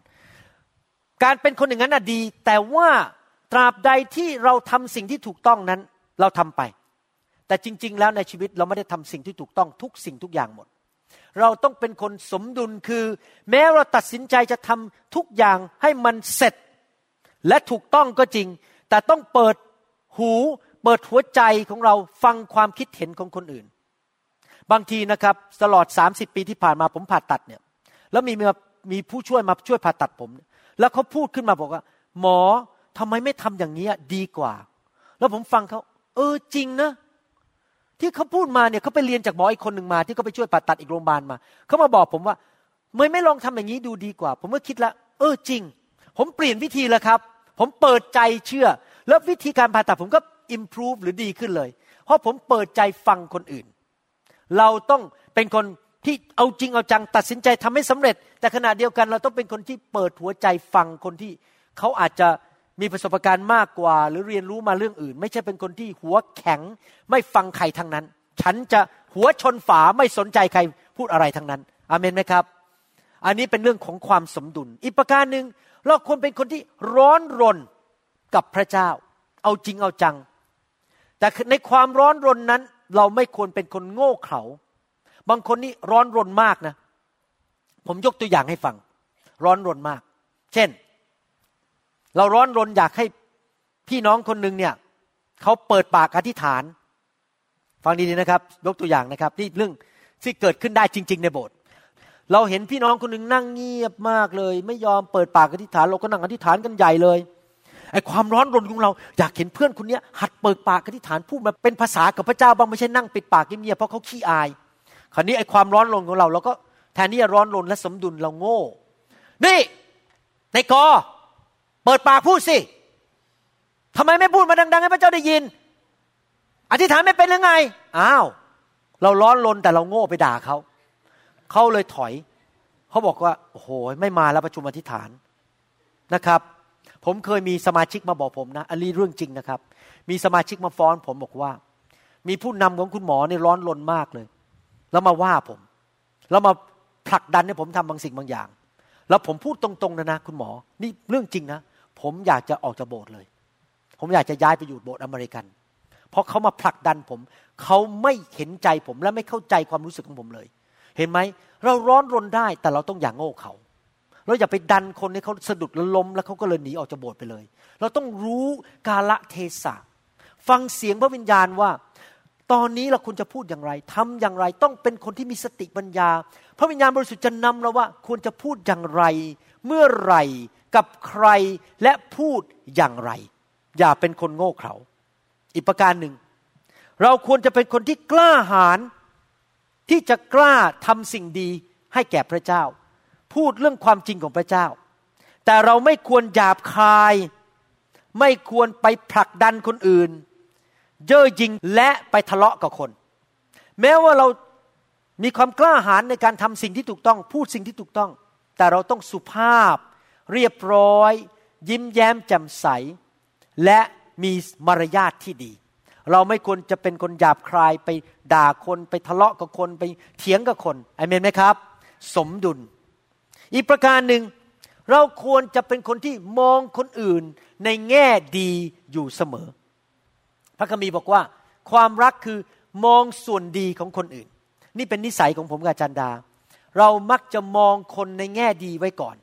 การเป็นคนอย่างนั้นน่ะดีแต่ว่าตราบใดที่เราทำสิ่งที่ถูกต้องนั้นเราทำไปแต่จริงๆแล้วในชีวิตเราไม่ได้ทำสิ่งที่ถูกต้องทุกสิ่งทุกอย่างหมดเราต้องเป็นคนสมดุลคือแม้เราตัดสินใจจะทำทุกอย่างให้มันเสร็จและถูกต้องก็จริงแต่ต้องเปิดหูเปิดหัวใจของเราฟังความคิดเห็นของคนอื่นบางทีนะครับตลอด30ปีที่ผ่านมาผมผ่าตัดเนี่ยแล้วมีผู้ช่วยมาช่วยผ่าตัดผมแล้วเขาพูดขึ้นมาบอกว่าหมอทำไมไม่ทำอย่างนี้ดีกว่าแล้วผมฟังเขาจริงนะที่เขาพูดมาเนี่ยเขาไปเรียนจากหมออีกคนหนึ่งมาที่เขาไปช่วยผ่าตัดอีกโรงพยาบาลมาเขามาบอกผมว่าไม่ลองทำอย่างนี้ดูดีกว่าผมก็คิดละจริงผมเปลี่ยนวิธีแล้วครับผมเปิดใจเชื่อแล้ววิธีการผ่าตัดผมก็ improve หรือดีขึ้นเลยเพราะผมเปิดใจฟังคนอื่นเราต้องเป็นคนที่เอาจริงเอาจังตัดสินใจทำให้สำเร็จแต่ขณะเดียวกันเราต้องเป็นคนที่เปิดหัวใจฟังคนที่เขาอาจจะมีประสบการณ์มากกว่าหรือเรียนรู้มาเรื่องอื่นไม่ใช่เป็นคนที่หัวแข็งไม่ฟังใครทั้งนั้นฉันจะหัวชนฝาไม่สนใจใครพูดอะไรทั้งนั้นอาเมนไหมครับอันนี้เป็นเรื่องของความสมดุลอีกประการหนึ่งเราควรเป็นคนที่ร้อนรนกับพระเจ้าเอาจริงเอาจังแต่ในความร้อนรนนั้นเราไม่ควรเป็นคนโง่เขลาบางคนนี่ร้อนรนมากนะผมยกตัวอย่างให้ฟังร้อนรนมากเช่นเราร้อนรนอยากให้พี่น้องคนนึงเนี่ยเขาเปิดปากอธิษฐานฟังดีๆนะครับยกตัวอย่างนะครับนี่เรื่องที่เกิดขึ้นได้จริงๆในโบสถ์เราเห็นพี่น้องคนนึงนั่งเงียบมากเลยไม่ยอมเปิดปากอธิษฐานเราก็นั่งอธิษฐานกันใหญ่เลยไอ้ความร้อนรนของเราอยากเห็นเพื่อนคนนี้หัดเปิดปากอธิษฐานพูดมาเป็นภาษากับพระเจ้าบ้างไม่ใช่นั่งปิดปากเงียบๆเพราะเขาขี้อายคราวนี้ไอ้ความร้อนรนของเราก็แทนที่จะร้อนรนและสมดุลเราโง่นี่ในกอเปิดปากพูดสิทำไมไม่พูดมาดังๆให้พระเจ้าได้ยินอธิษฐานไม่เป็นหรือไงอ้าวเราร้อนรนแต่เราโง่ไปด่าเขาเลยถอยเขาบอกว่าโอ้โหไม่มาแล้วประชุมอธิษฐานนะครับผมเคยมีสมาชิกมาบอกผมนะอันนี้เรื่องจริงนะครับมีสมาชิกมาฟ้องผมบอกว่ามีผู้นำของคุณหมอเนี่ยร้อนรนมากเลยแล้วมาว่าผมแล้วมาผลักดันให้ผมทำบางสิ่งบางอย่างแล้วผมพูดตรงๆนะคุณหมอนี่เรื่องจริงนะผมอยากจะออกจากโบสถ์เลยผมอยากจะย้ายไปอยู่โบสถ์อเมริกันเพราะเขามาผลักดันผมเขาไม่เห็นใจผมและไม่เข้าใจความรู้สึกของผมเลยเห็นไหมเราร้อนรนได้แต่เราต้องอย่างโง่เขา เราอย่าไปดันคนให้เขาสะดุดแล้วล้มแล้วเขาก็เลยหนีออกจากโบสถ์ไปเลยเราต้องรู้กาลเทศะฟังเสียงพระวิญญาณว่าตอนนี้เราควรจะพูดอย่างไรทำอย่างไรต้องเป็นคนที่มีสติปัญญาพระวิญญาณบริสุทธิ์จะนำเราว่าควรจะพูดอย่างไรเมื่อไหร่กับใครและพูดอย่างไรอย่าเป็นคนโง่เขลาอีกประการหนึ่งเราควรจะเป็นคนที่กล้าหาญที่จะกล้าทำสิ่งดีให้แก่พระเจ้าพูดเรื่องความจริงของพระเจ้าแต่เราไม่ควรหยาบคายไม่ควรไปผลักดันคนอื่นเย่อหยิ่งและไปทะเลาะกับคนแม้ว่าเรามีความกล้าหาญในการทำสิ่งที่ถูกต้องพูดสิ่งที่ถูกต้องแต่เราต้องสุภาพเรียบร้อยยิ้มแย้มแจ่มใสและมีมารยาทที่ดีเราไม่ควรจะเป็นคนหยาบคายไปด่าคนไปทะเลาะกับคนไปเถียงกับคนอาเมนไหมครับสมดุลอีกประการหนึ่งเราควรจะเป็นคนที่มองคนอื่นในแง่ดีอยู่เสมอพระคัมภีร์บอกว่าความรักคือมองส่วนดีของคนอื่นนี่เป็นนิสัยของผมกับอาจารย์ดาเรามักจะมองคนในแง่ดีไว้ก่อน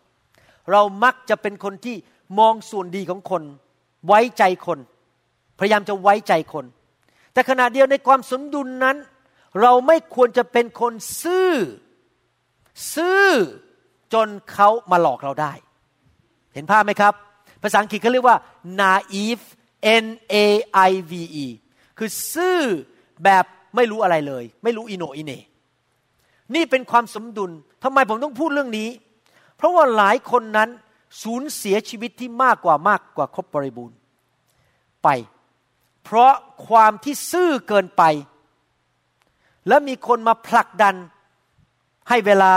เรามักจะเป็นคนที่มองส่วนดีของคนไว้ใจคนพยายามจะไว้ใจคนแต่ขณะเดียวในความสมดุลนั้นเราไม่ควรจะเป็นคนซื่อจนเขามาหลอกเราได้เห็นภาพไหมครับภาษาอังกฤษเขาเรียกว่า naive naive คือซื่อแบบไม่รู้อะไรเลยไม่รู้อิโหนอิเหน่นี่เป็นความสมดุลทำไมผมต้องพูดเรื่องนี้เพราะว่าหลายคนนั้นสูญเสียชีวิตที่มากกว่าครบบริบูรณ์ไปเพราะความที่ซื่อเกินไปแล้วมีคนมาผลักดันให้เวลา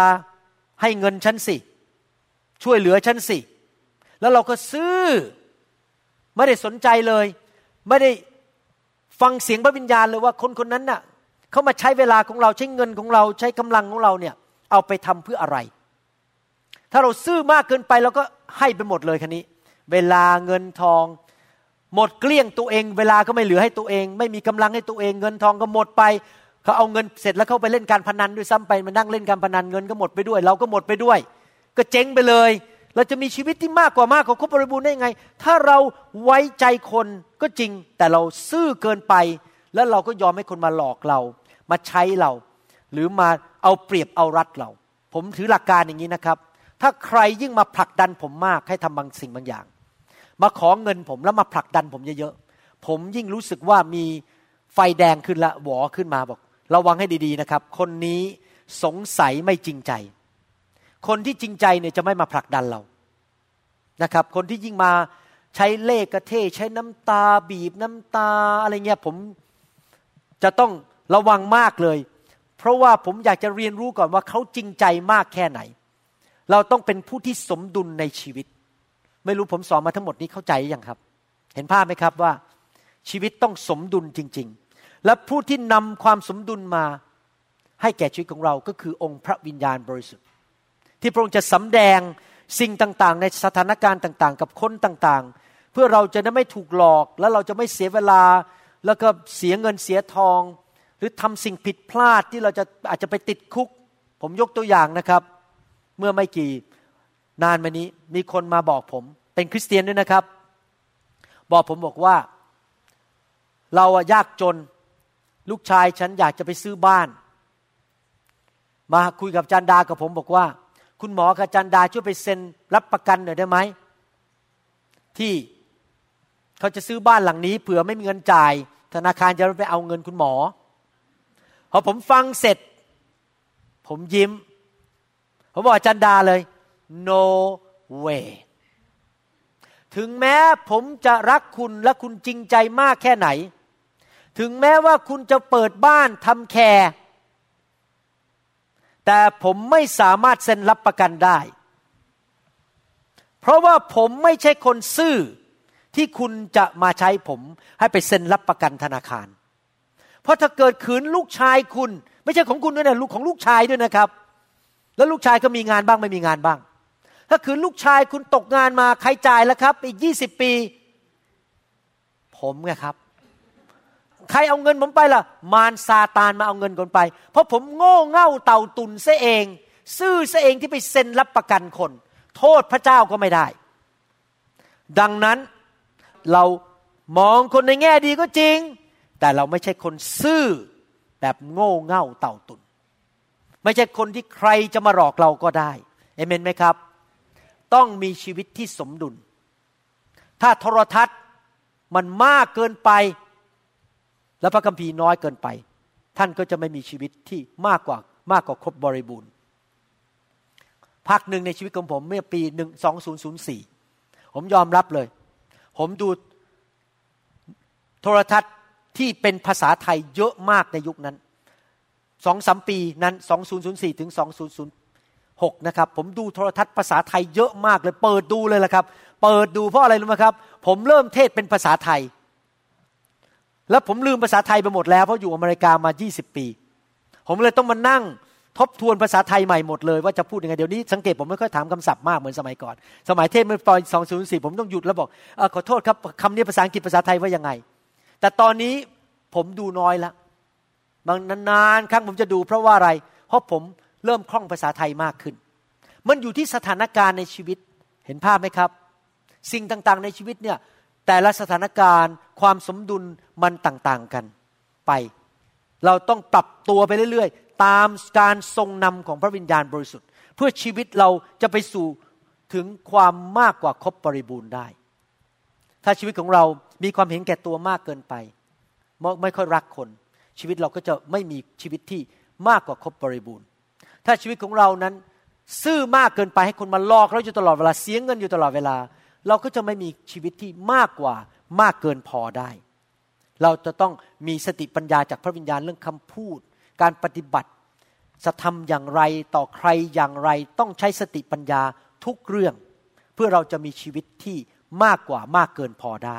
ให้เงินฉันสิช่วยเหลือฉันสิแล้วเราก็ซื่อไม่ได้สนใจเลยไม่ได้ฟังเสียงพระวิญญาณเลยว่าคนๆนั้นน่ะเขามาใช้เวลาของเราใช้เงินของเราใช้กำลังของเราเนี่ยเอาไปทำเพื่ออะไรถ้าเราซื่อมากเกินไปเราก็ให้ไปหมดเลยคันนี้เวลาเงินทองหมดเกลี้ยงตัวเองเวลาก็ไม่เหลือให้ตัวเองไม่มีกำลังให้ตัวเองเงินทองก็หมดไปเขาเอาเงินเสร็จแล้วเขาไปเล่นการพนันด้วยซ้ำไปมานั่งเล่นการพนันเงินก็หมดไปด้วยเราก็หมดไปด้วยก็เจ๊งไปเลยเราจะมีชีวิตที่มากกว่าครบบริบูรณ์ได้ยังไงถ้าเราไว้ใจคนก็จริงแต่เราซื่อเกินไปแล้วเราก็ยอมให้คนมาหลอกเรามาใช้เราหรือมาเอาเปรียบเอารัดเราผมถือหลักการอย่างนี้นะครับถ้าใครยิ่งมาผลักดันผมมากให้ทำบางสิ่งบางอย่างมาขอเงินผมแล้วมาผลักดันผมเยอะๆผมยิ่งรู้สึกว่ามีไฟแดงขึ้นละหวอขึ้นมาบอกระวังให้ดีๆนะครับคนนี้สงสัยไม่จริงใจคนที่จริงใจเนี่ยจะไม่มาผลักดันเรานะครับคนที่ยิ่งมาใช้เล่ห์กระเทใช้น้ำตาบีบน้ำตาอะไรเงี้ยผมจะต้องระวังมากเลยเพราะว่าผมอยากจะเรียนรู้ก่อนว่าเขาจริงใจมากแค่ไหนเราต้องเป็นผู้ที่สมดุลในชีวิตไม่รู้ผมสอนมาทั้งหมดนี้เข้าใจยังครับเห็นภาพไหมครับว่าชีวิตต้องสมดุลจริงๆและผู้ที่นำความสมดุลมาให้แก่ชีวิตของเราก็คือองค์พระวิญญาณบริสุทธิ์ที่พระองค์จะสำแดงสิ่งต่างๆในสถานการณ์ต่างๆกับคนต่างๆเพื่อเราจะไม่ถูกหลอกและเราจะไม่เสียเวลาแล้วก็เสียเงินเสียทองหรือทำสิ่งผิดพลาดที่เราจะอาจจะไปติดคุกผมยกตัวอย่างนะครับเมื่อไม่กี่นานมานี้มีคนมาบอกผมเป็นคริสเตียนด้วยนะครับบอกผมบอกว่าเรายากจนลูกชายฉันอยากจะไปซื้อบ้านมาคุยกับอาจารย์ดากับผมบอกว่าคุณหมอกับอาจารย์ดาช่วยไปเซ็นรับประกันหน่อยได้ไหมที่เขาจะซื้อบ้านหลังนี้เผื่อไม่มีเงินจ่ายธนาคารจะไปเอาเงินคุณหมอพอผมฟังเสร็จผมยิ้มผมบอกอาจารย์ดาเลย no way ถึงแม้ผมจะรักคุณและคุณจริงใจมากแค่ไหนถึงแม้ว่าคุณจะเปิดบ้านทำแคร์แต่ผมไม่สามารถเซ็นรับประกันได้เพราะว่าผมไม่ใช่คนซื่อที่คุณจะมาใช้ผมให้ไปเซ็นรับประกันธนาคารเพราะถ้าเกิดขืนลูกชายคุณไม่ใช่ของคุณด้วยนะลูกของลูกชายด้วยนะครับแล้วลูกชายก็มีงานบ้างไม่มีงานบ้างถ้าขืนลูกชายคุณตกงานมาใครจ่ายล่ะครับอีก20ปีผมไงครับใครเอาเงินผมไปล่ะมารซาตานมาเอาเงินผมไปเพราะผมโง่เง่าเต่าตุ่นซะเองซื่อซะเองที่ไปเซ็นรับประกันคน โทษพระเจ้าก็ไม่ได้ดังนั้นเรามองคนในแง่ดีก็จริงแต่เราไม่ใช่คนซื่อแบบโง่เง่าเต่าตุ่นไม่ใช่คนที่ใครจะมาหลอกเราก็ได้เอเมนไหมครับต้องมีชีวิตที่สมดุลถ้าโทรทัศน์มันมากเกินไปและพระคัมภีร์น้อยเกินไปท่านก็จะไม่มีชีวิตที่มากกว่าครบบริบูรณ์พักหนึ่งในชีวิตของผมเมื่อปี2004ผมยอมรับเลยผมดูโทรทัศน์ที่เป็นภาษาไทยเยอะมากในยุคนั้น 2-3 ปีนั้น2004ถึง2006นะครับผมดูโทรทัศน์ภาษาไทยเยอะมากเลยเปิดดูเลยล่ะครับเปิดดูเพราะอะไรรู้ไหมครับผมเริ่มเทศเป็นภาษาไทยแล้วผมลืมภาษาไทยไปหมดแล้วเพราะอยู่อเมริกามา20ปีผมเลยต้องมานั่งทบทวนภาษาไทยใหม่หมดเลยว่าจะพูดยังไงเดี๋ยวนี้สังเกตผมไม่ค่อยถามคำศัพท์มากเหมือนสมัยก่อนสมัยเทศเมื่อตอน2004ผมต้องหยุดแล้วบอกขอโทษครับคำนี้ภาษาอังกฤษภาษาไทยว่ายังไงแต่ตอนนี้ผมดูน้อยละบางนานๆครั้งผมจะดูเพราะว่าอะไรเพราะผมเริ่มคล่องภาษาไทยมากขึ้นมันอยู่ที่สถานการณ์ในชีวิตเห็นภาพไหมครับสิ่งต่างๆในชีวิตเนี่ยแต่ละสถานการณ์ความสมดุลมันต่างๆกันไปเราต้องปรับตัวไปเรื่อยๆตามการทรงนำของพระวิญญาณบริสุทธิ์เพื่อชีวิตเราจะไปสู่ถึงความมากกว่าครบบริบูรณ์ได้ถ้าชีวิตของเรามีความเห็นแก่ตัวมากเกินไปไม่ค่อยรักคนชีวิตเราก็จะไม่มีชีวิตที่มากกว่าครบบริบูรณ์ถ้าชีวิตของเรานั้นซื่อมากเกินไปให้คนมาหลอกเราอยู่ตลอดเวลาเสียเงินอยู่ตลอดเวลาเราก็จะไม่มีชีวิตที่มากเกินพอได้เราจะต้องมีสติปัญญาจากพระวิญญาณเรื่องคำพูดการปฏิบัติจะทำอย่างไรต่อใครอย่างไรต้องใช้สติปัญญาทุกเรื่องเพื่อเราจะมีชีวิตที่มากเกินพอได้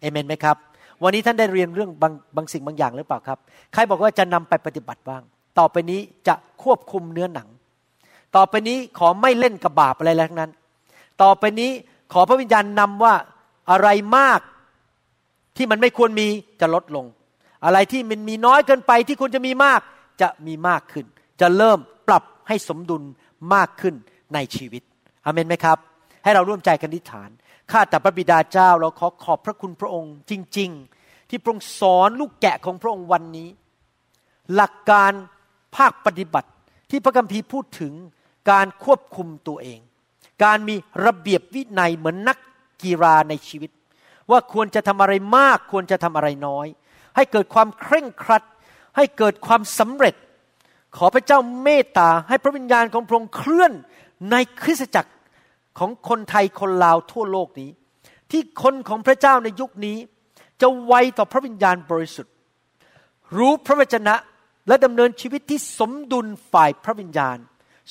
เอเมนไหมครับวันนี้ท่านได้เรียนเรื่องบางสิ่งบางอย่างหรือเปล่าครับใครบอกว่าจะนำไปปฏิบัติบ้างต่อไปนี้จะควบคุมเนื้อหนังต่อไปนี้ขอไม่เล่นกับบาปอะไรทั้งนั้นต่อไปนี้ขอพระวิญญาณนำว่าอะไรมากที่มันไม่ควรมีจะลดลงอะไรที่มันมีน้อยเกินไปที่ควรจะมีมากจะมีมากขึ้นจะเริ่มปรับให้สมดุลมากขึ้นในชีวิตอาเมนไหมครับให้เราร่วมใจกันอธิษฐานข้าแต่พระบิดาเจ้าเราขอขอบพระคุณพระองค์จริงๆที่พระองค์สอนลูกแกะของพระองค์วันนี้หลักการภาคปฏิบัติที่พระคัมภีร์พูดถึงการควบคุมตัวเองการมีระเบียบวินัยเหมือนนักกีฬาในชีวิตว่าควรจะทำอะไรมากควรจะทำอะไรน้อยให้เกิดความเคร่งครัดให้เกิดความสำเร็จขอพระเจ้าเมตตาให้พระวิญญาณของพระองค์เคลื่อนในคริสตจักรของคนไทยคนลาวทั่วโลกนี้ที่คนของพระเจ้าในยุคนี้จะไวต่อพระวิญญาณบริสุทธิ์รู้พระวจนะและดำเนินชีวิตที่สมดุลฝ่ายพระวิญญาณ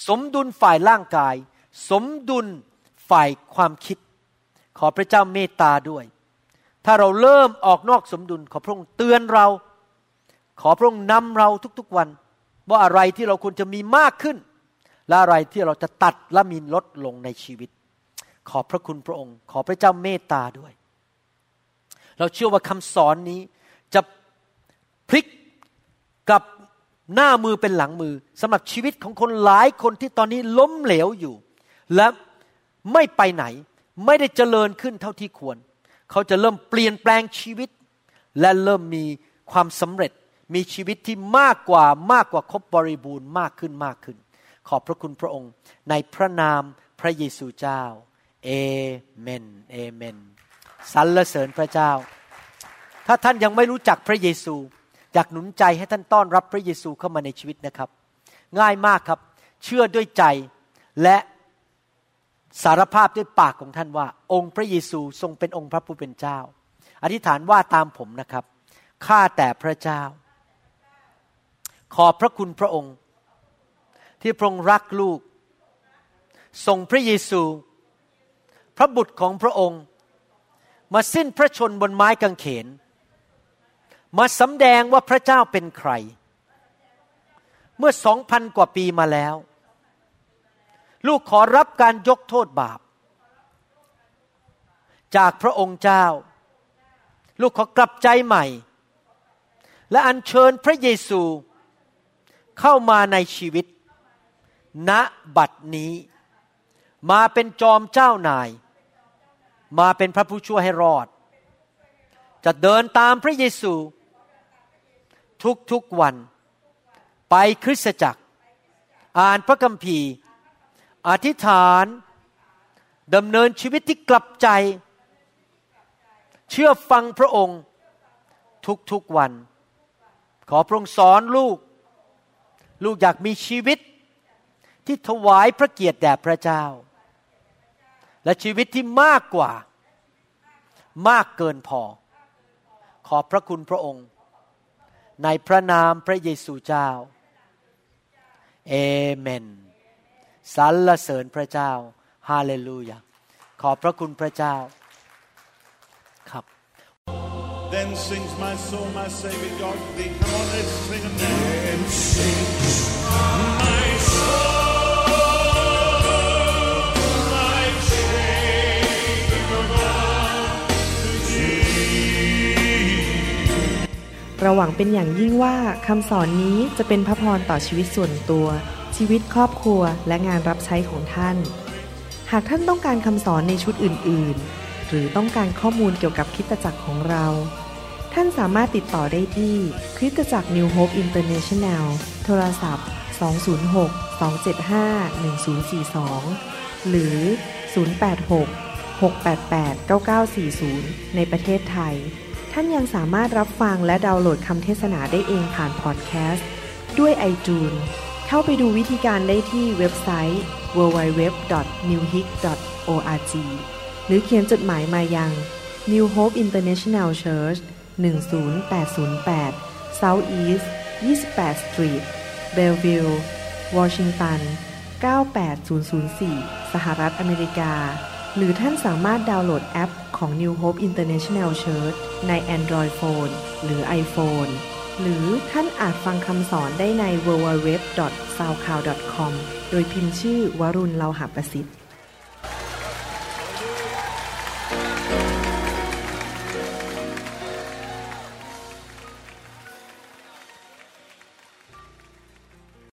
สมดุลฝ่ายร่างกายสมดุลฝ่ายความคิดขอพระเจ้าเมตตาด้วยถ้าเราเริ่มออกนอกสมดุลขอพระองค์เตือนเราขอพระองค์นำเราทุกๆวันว่าอะไรที่เราควรจะมีมากขึ้นและอะไรที่เราจะตัดและมีลดลงในชีวิตขอบพระคุณพระองค์ขอพระเจ้าเมตตาด้วยเราเชื่อว่าคำสอนนี้จะพลิกกับหน้ามือเป็นหลังมือสำหรับชีวิตของคนหลายคนที่ตอนนี้ล้มเหลวอยู่และไม่ไปไหนไม่ได้เจริญขึ้นเท่าที่ควรเขาจะเริ่มเปลี่ยนแปลงชีวิตและเริ่มมีความสำเร็จมีชีวิตที่มากกว่าครบบริบูรณ์มากขึ้นขอบพระคุณพระองค์ในพระนามพระเยซูเจ้าเอเมนเอเมนสรรเสริญพระเจ้าถ้าท่านยังไม่รู้จักพระเยซูอยากหนุนใจให้ท่านต้อนรับพระเยซูเข้ามาในชีวิตนะครับง่ายมากครับเชื่อด้วยใจและสารภาพด้วยปากของท่านว่าองค์พระเยซูทรงเป็นองค์พระผู้เป็นเจ้าอธิษฐานว่าตามผมนะครับข้าแต่พระเจ้าขอบพระคุณพระองค์ที่พระองค์รักลูกส่งพระเยซูพระบุตรของพระองค์มาสิ้นพระชนม์บนไม้กางเขนมาสำแดงว่าพระเจ้าเป็นใครเมื่อ 2,000 กว่าปีมาแล้วลูกขอรับการยกโทษบาปจากพระองค์เจ้าลูกขอกลับใจใหม่และอัญเชิญพระเยซูเข้ามาในชีวิตณบัดนี้ มาเป็นจอมเจ้านายมาเป็นพระผู้ช่วยให้รอดจะเดินตามพระเยซูทุกๆวันไปคริสตจักรอ่านพระคัมภีร์อธิษฐานดำเนินชีวิตที่กลับใจเชื่อฟังพระองค์ทุกๆวันขอพระองค์สอนลูกอยากมีชีวิตที่ถวายพระเกียรติแด่พระเจ้าและชีวิตที่มากกว่ามากเกินพอขอบพระคุณพระองค์ในพระนามพระเยซูเจ้าเอเมนสรรเสริญพระเจ้าฮาเลลูยาขอบพระคุณพระเจ้าครับ Then sings my soul my Savior God thee Come on let's sing a name Then sings my soulเราหวังเป็นอย่างยิ่งว่าคำสอนนี้จะเป็นพระพรต่อชีวิตส่วนตัวชีวิตครอบครัวและงานรับใช้ของท่านหากท่านต้องการคำสอนในชุดอื่นๆหรือต้องการข้อมูลเกี่ยวกับคริสตจักรของเราท่านสามารถติดต่อได้ที่คริสตจักร New Hope International โทรศัพท์ 206-275-1042 หรือ 086-688-9940 ในประเทศไทยท่านยังสามารถรับฟังและดาวน์โหลดคำเทศนาได้เองผ่านพอดแคสต์ด้วยiTunesเข้าไปดูวิธีการได้ที่เว็บไซต์ www.newhope.org หรือเขียนจดหมายมายัง New Hope International Church 10808 South East 28 Street Bellevue Washington 98004 สหรัฐอเมริกาหรือท่านสามารถดาวน์โหลดแอปของ New Hope International Church ใน Android Phone หรือ iPhone หรือท่านอาจฟังคำสอนได้ใน www.soundcloud.com โดยพิมพ์ชื่อวรุณเลาหะประสิทธิ์